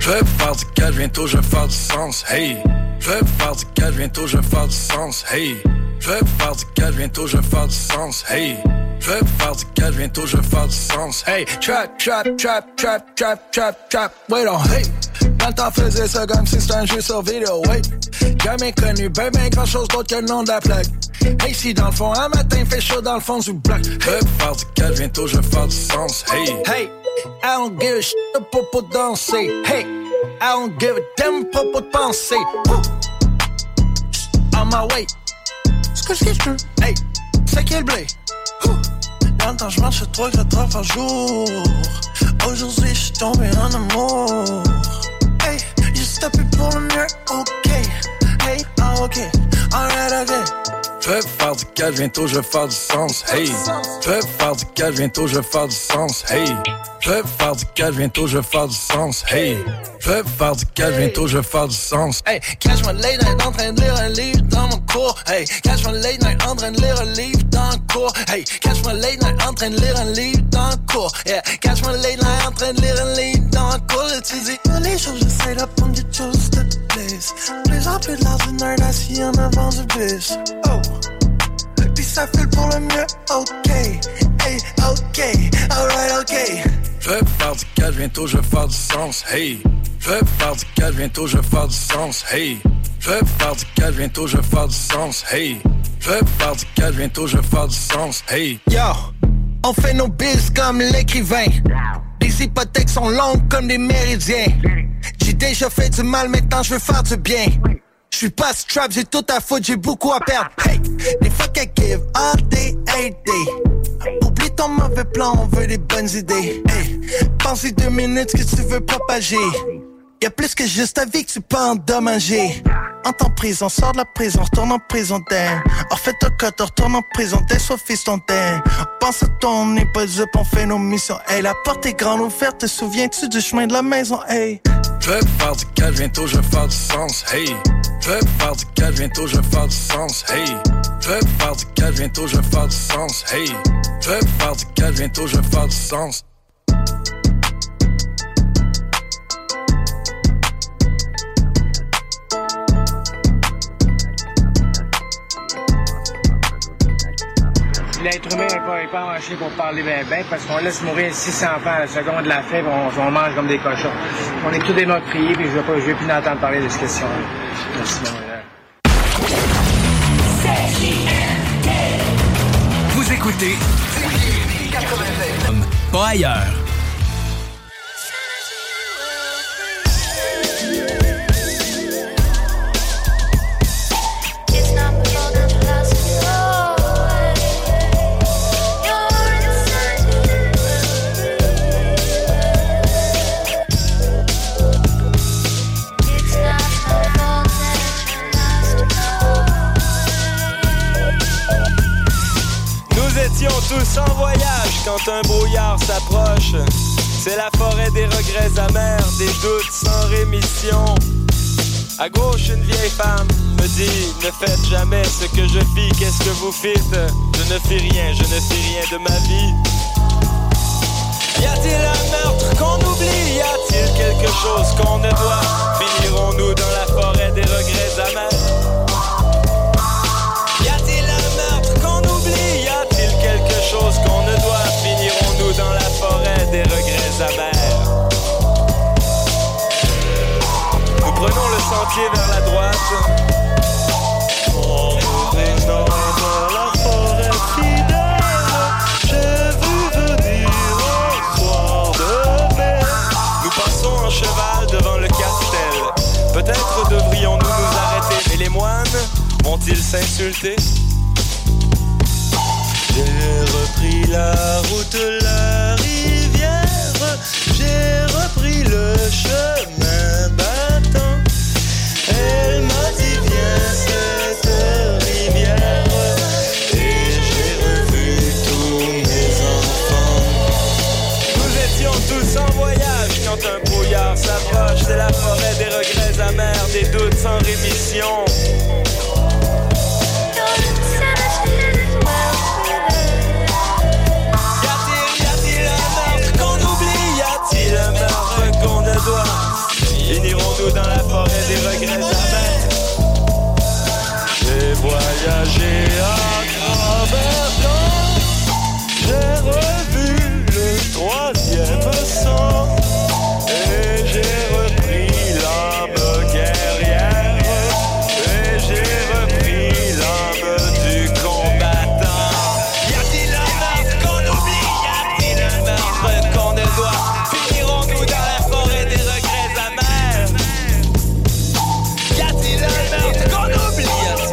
je vais faire du cash, bientôt je vais faire du sens. Hey, je vais faire du cash, bientôt je vais faire du sens. Hey, je vais faire du cash, bientôt je vais faire du sens. Hey, trap, trap, trap, trap, trap, trap, trap. Wait on, hey. Dans le temps faisait ça comme si c'était un jeu sur vidéo. Hey, jamais connu, ben ben grand chose d'autre que le nom de la plaque. Hey, si dans le fond, un matin fait chaud dans le fond du bloc. Je vais faire du cash, bientôt je vais faire du sens. Hey, hey, I don't give a shit pour danser. Hey. I don't give a damn propos de pensée. On my way. C'est que je veux. Hey, c'est qui le blé? Dans le temps, je marche 3-4 heures par jour. Aujourd'hui, je suis tombé en amour. Hey, j'ai stoppé pour le mieux, ok. Hey, ah ok, alright, ok. Je vais faire du calme, bientôt je vais faire du sens. Hey, je vais faire du calme, bientôt je vais faire du sens. Hey, je vais faire du calme, bientôt je vais faire du sens. Hey, je vais faire du calme, bientôt je vais faire du sens. Hey, quand je me late night en train de lire un livre dans mon cours. Hey, quand je me late night en train de lire un livre dans le cours. Hey, quand je me late night en train de lire un livre dans le cours. Yeah, quand je me late night en train de lire un livre dans le cours. Tu dis tous les jours j'essaie d'apprendre des choses de plus. Plus en plus de l'art d'une nerd assis en avant du bus. Oh, pis ça file pour le mieux, ok, hey, ok, alright, ok. Je vais faire du cash, bientôt je vais faire du sens, hey. Je vais faire du cash, bientôt je vais faire du sens, hey. Je vais faire du cash, bientôt je vais faire du sens, hey. Je vais faire du cash, bientôt je vais faire du sens, hey. Yo, on fait nos bills comme l'écrivain. Les hypothèques sont longues comme des méridiens. J'ai déjà fait du mal, maintenant je veux faire du bien. J'suis pas strap, j'ai tout à foutre, j'ai beaucoup à perdre. Hey, des fuck I give all day, every day. Oublie ton mauvais plan, on veut des bonnes idées. Hey, pense les 2 minutes que tu veux propager. Y'a plus que juste ta vie que tu peux endommager. En temps prison, sors de la prison, retourne en prison, damn. On fait ton cote, retourne en prison, t'es soit fils ton damn. Pense à ton épaule up, on fait nos missions. Hey, la porte est grande ouverte, te souviens-tu du chemin de la maison, hey. Je vais faire du cash, bientôt je vais faire du sens, hey. Je vais faire du cash, bientôt je vais faire du sens, hey. Je vais faire du cash, bientôt je vais faire du sens, hey. Je vais faire du cash, bientôt je vais faire du sens. L'être humain n'est pas penché pour parler bien, bien, parce qu'on laisse mourir 600 enfants à la seconde de la faim, on mange comme des cochons. On est tous des meurtriers, puis je veux plus entendre parler de cette question-là. Merci, mon. Vous écoutez. Pas ailleurs. Tous en voyage quand un brouillard s'approche. C'est la forêt des regrets amers, des doutes sans rémission. À gauche, une vieille femme me dit: ne faites jamais ce que je fis, qu'est-ce que vous fîtes? Je ne fais rien de ma vie. Y a-t-il un meurtre qu'on oublie? Y a-t-il quelque chose qu'on ne doit? Finirons-nous dans la forêt des regrets amers? Chose qu'on ne doit, finirons-nous dans la forêt des regrets amers. Nous prenons le sentier vers la droite. On nous ignore dans la forêt fidèle. J'ai vu venir un soir de mai. Nous passons en cheval devant le castel. Peut-être devrions-nous nous arrêter. Mais les moines vont-ils s'insulter? J'ai repris la route, la rivière. J'ai repris le chemin battant. Elle m'a dit bien cette rivière. Et j'ai revu tous mes enfants. Nous étions tous en voyage quand un brouillard s'approche. C'est la forêt des regrets amers, des doutes sans rémission. Finirons-nous dans la forêt des regrets amers? J'ai voyagé à Grand-Bertrand. J'ai revu le 3e sang. Et j'ai repris l'âme guerrière. Et j'ai repris l'âme du combattant. Y a-t-il un meurtre qu'on oublie? Y a-t-il un meurtre qu'on ne doit? Finirons-nous dans la forêt des regrets?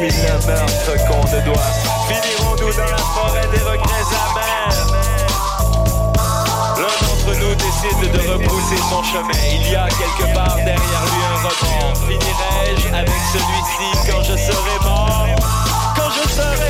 Le meurtre qu'on ne doit, finirons-nous dans la forêt des regrets amers. L'un d'entre nous décide de repousser son chemin. Il y a quelque part derrière lui un roman. Finirai-je avec celui-ci quand je serai mort? Quand je serai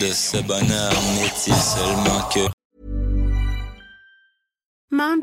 de ce bonheur n'est-il seulement que... Mom